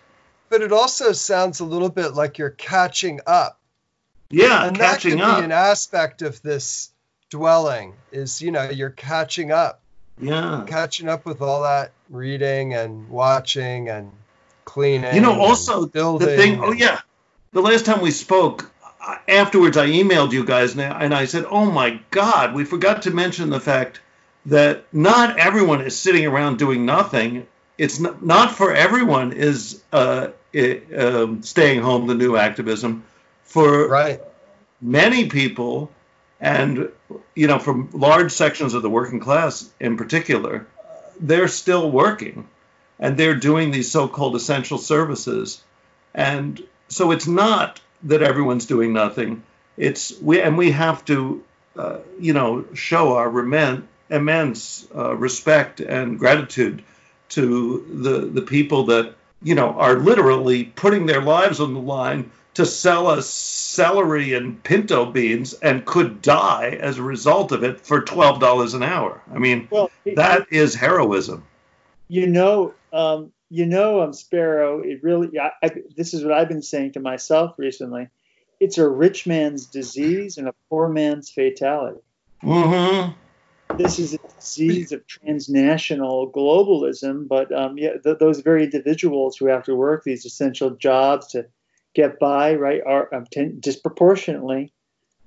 But it also sounds a little bit like you're catching up. Yeah, and catching that could up. Be an aspect of this dwelling is, you know, you're catching up. Yeah. Catching up with all that reading and watching and cleaning. You know, also the thing, oh yeah, the last time we spoke, afterwards I emailed you guys and I said, oh my God, we forgot to mention the fact that not everyone is sitting around doing nothing. It's not, not for everyone is uh, it, um, staying home the new activism. For right. many people, and, you know, from large sections of the working class in particular, they're still working and they're doing these so-called essential services. And so it's not that everyone's doing nothing. It's we and we have to, uh, you know, show our remen, immense uh, respect and gratitude to the, the people that, you know, are literally putting their lives on the line to sell us celery and pinto beans and could die as a result of it for twelve dollars an hour. I mean, well, it, that is heroism. You know, um, you know, um, Sparrow, it really, I, I, this is what I've been saying to myself recently. It's a rich man's disease and a poor man's fatality. Mm-hmm. This is a disease of transnational globalism, but um, yeah, th- those very individuals who have to work these essential jobs to get by, right, are um, ten, disproportionately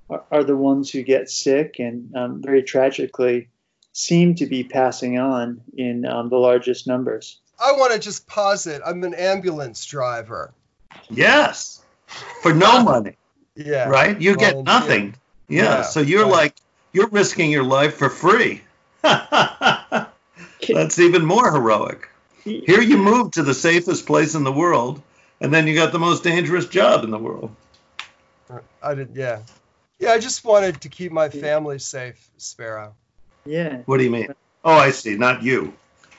are, are the ones who get sick and um, very tragically seem to be passing on in um, the largest numbers. I want to just posit, I'm an ambulance driver. Yes, for no money. Yeah. Right? You well, get nothing. Yeah, yeah so you're right. like, you're risking your life for free. That's even more heroic. Here you move to the safest place in the world, and then you got the most dangerous job in the world. I did, yeah. Yeah, I just wanted to keep my family safe, Sparrow. Yeah. What do you mean? Oh, I see. Not you.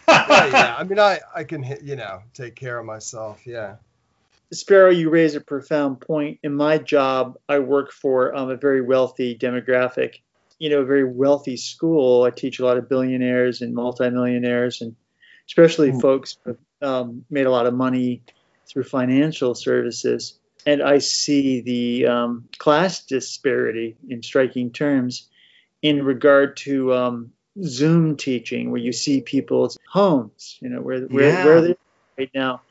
yeah, yeah. I mean, I, I can, you know, take care of myself. Yeah. Sparrow, you raise a profound point. In my job, I work for um, a very wealthy demographic, you know, a very wealthy school. I teach a lot of billionaires and multimillionaires, and especially Ooh. folks who um, made a lot of money through financial services. And I see the um, class disparity in striking terms in regard to um, Zoom teaching, where you see people's homes, you know, where, where, yeah. where they're right now.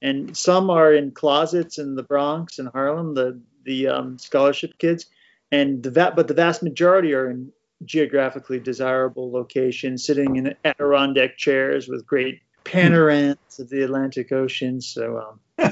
And some are in closets in the Bronx and Harlem, the, the um, scholarship kids. And the va- But the vast majority are in geographically desirable locations, sitting in Adirondack chairs with great panoramas of the Atlantic Ocean. So um,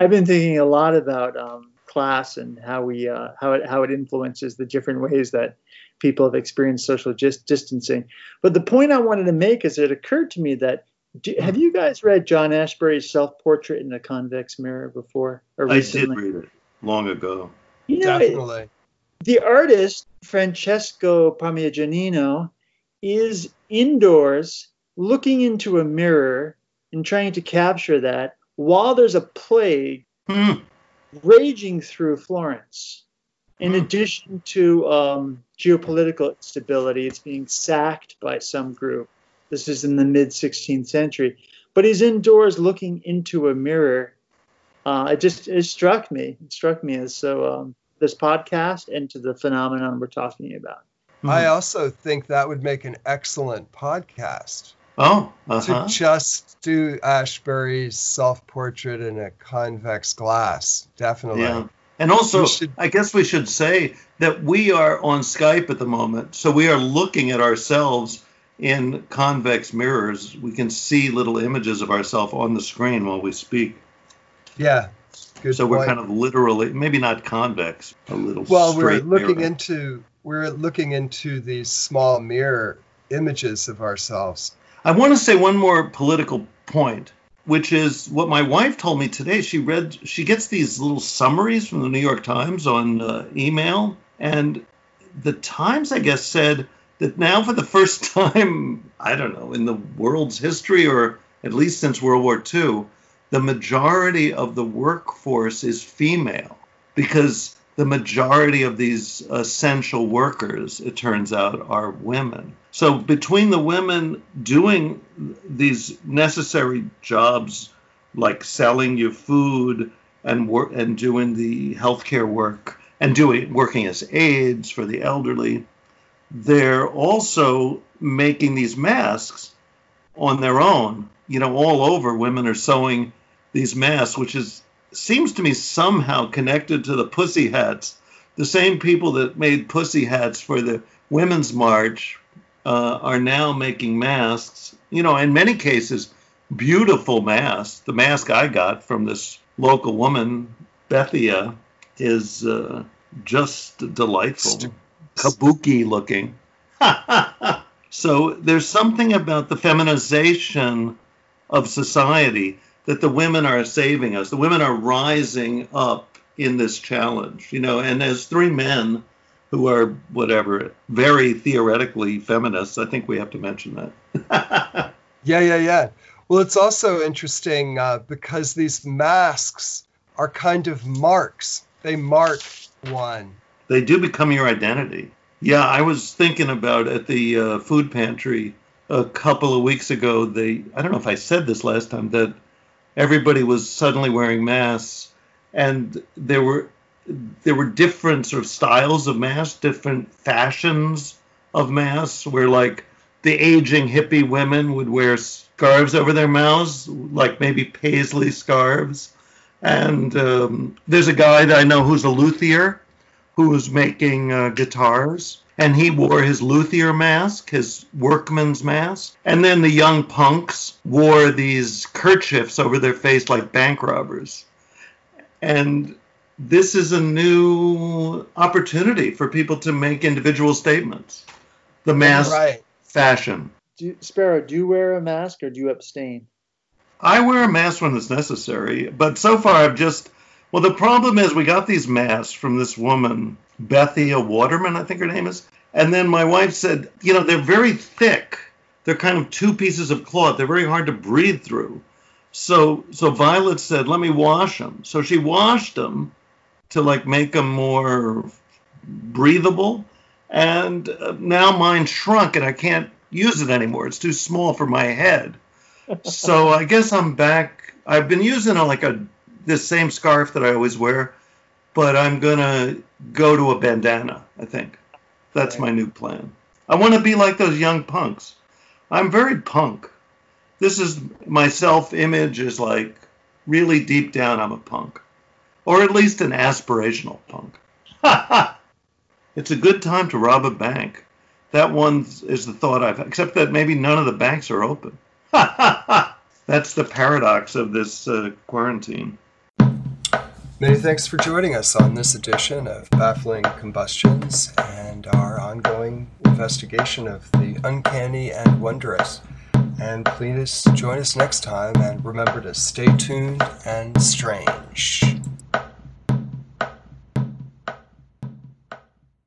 I've been thinking a lot about um, class and how we uh, how it how it influences the different ways that people have experienced social just distancing. But the point I wanted to make is it occurred to me that do, have you guys read John Ashbery's Self-Portrait in a Convex Mirror before? Or recently? I did read it long ago. You know, Definitely. It, the artist Francesco Parmigianino is indoors, looking into a mirror and trying to capture that while there's a plague mm. raging through Florence. In mm. addition to um, geopolitical instability, it's being sacked by some group. This is in the mid-sixteenth century. But he's indoors looking into a mirror. Uh, it just it struck me. It struck me as so um, this podcast and to the phenomenon we're talking about. Mm. I also think that would make an excellent podcast. Oh, uh-huh. To just do Ashbery's Self-Portrait in a Convex Glass, definitely. Yeah. And also, should, I guess we should say that we are on Skype at the moment, so we are looking at ourselves in convex mirrors. We can see little images of ourselves on the screen while we speak. Yeah, good So point. We're kind of literally, maybe not convex, a little well, straight Well, we're looking mirror. into, we're looking into these small mirror images of ourselves. I want to say one more political point, which is what my wife told me today. She read, she gets these little summaries from the New York Times on uh, email. And the Times, I guess, said that now for the first time, I don't know, in the world's history, or at least since World War Two, the majority of the workforce is female, because the majority of these essential workers, it turns out, are women. So between the women doing these necessary jobs, like selling you food and wor- and doing the healthcare work and doing working as aides for the elderly, they're also making these masks on their own. You know, all over, women are sewing these masks, which is seems to me somehow connected to the pussy hats. The same people that made pussy hats for the Women's March uh, are now making masks, you know, in many cases, beautiful masks. The mask I got from this local woman, Bethia, is uh, just delightful, kabuki looking. So there's something about the feminization of society that the women are saving us. The women are rising up in this challenge, you know, and as three men who are, whatever, very theoretically feminists, I think we have to mention that. yeah, yeah, yeah. Well, it's also interesting uh, because these masks are kind of marks. They mark one. They do become your identity. Yeah, I was thinking about at the uh, food pantry a couple of weeks ago, they, I don't know if I said this last time, that everybody was suddenly wearing masks, and there were there were different sort of styles of masks, different fashions of masks, where like the aging hippie women would wear scarves over their mouths, like maybe paisley scarves. And um, there's a guy that I know who's a luthier, who was making uh, guitars, and he wore his luthier mask, his workman's mask. And then the young punks wore these kerchiefs over their face like bank robbers. And this is a new opportunity for people to make individual statements. The mask right. fashion. Do you, Sparrow, do you wear a mask or do you abstain? I wear a mask when it's necessary, but so far I've just... Well, the problem is we got these masks from this woman, Bethia Waterman, I think her name is. And then my wife said, you know, they're very thick. They're kind of two pieces of cloth. They're very hard to breathe through. So so Violet said, let me wash them. So she washed them to, like, make them more breathable. And now mine shrunk, and I can't use it anymore. It's too small for my head. So I guess I'm back. I've been using, a, like, a... this same scarf that I always wear, but I'm going to go to a bandana, I think. That's my new plan. I want to be like those young punks. I'm very punk. This is my self-image is like really deep down I'm a punk, or at least an aspirational punk. It's a good time to rob a bank. That one is the thought I've had, except that maybe none of the banks are open. That's the paradox of this uh, quarantine. Many thanks for joining us on this edition of Baffling Combustions and our ongoing investigation of the uncanny and wondrous. And please join us next time, and remember to stay tuned and strange.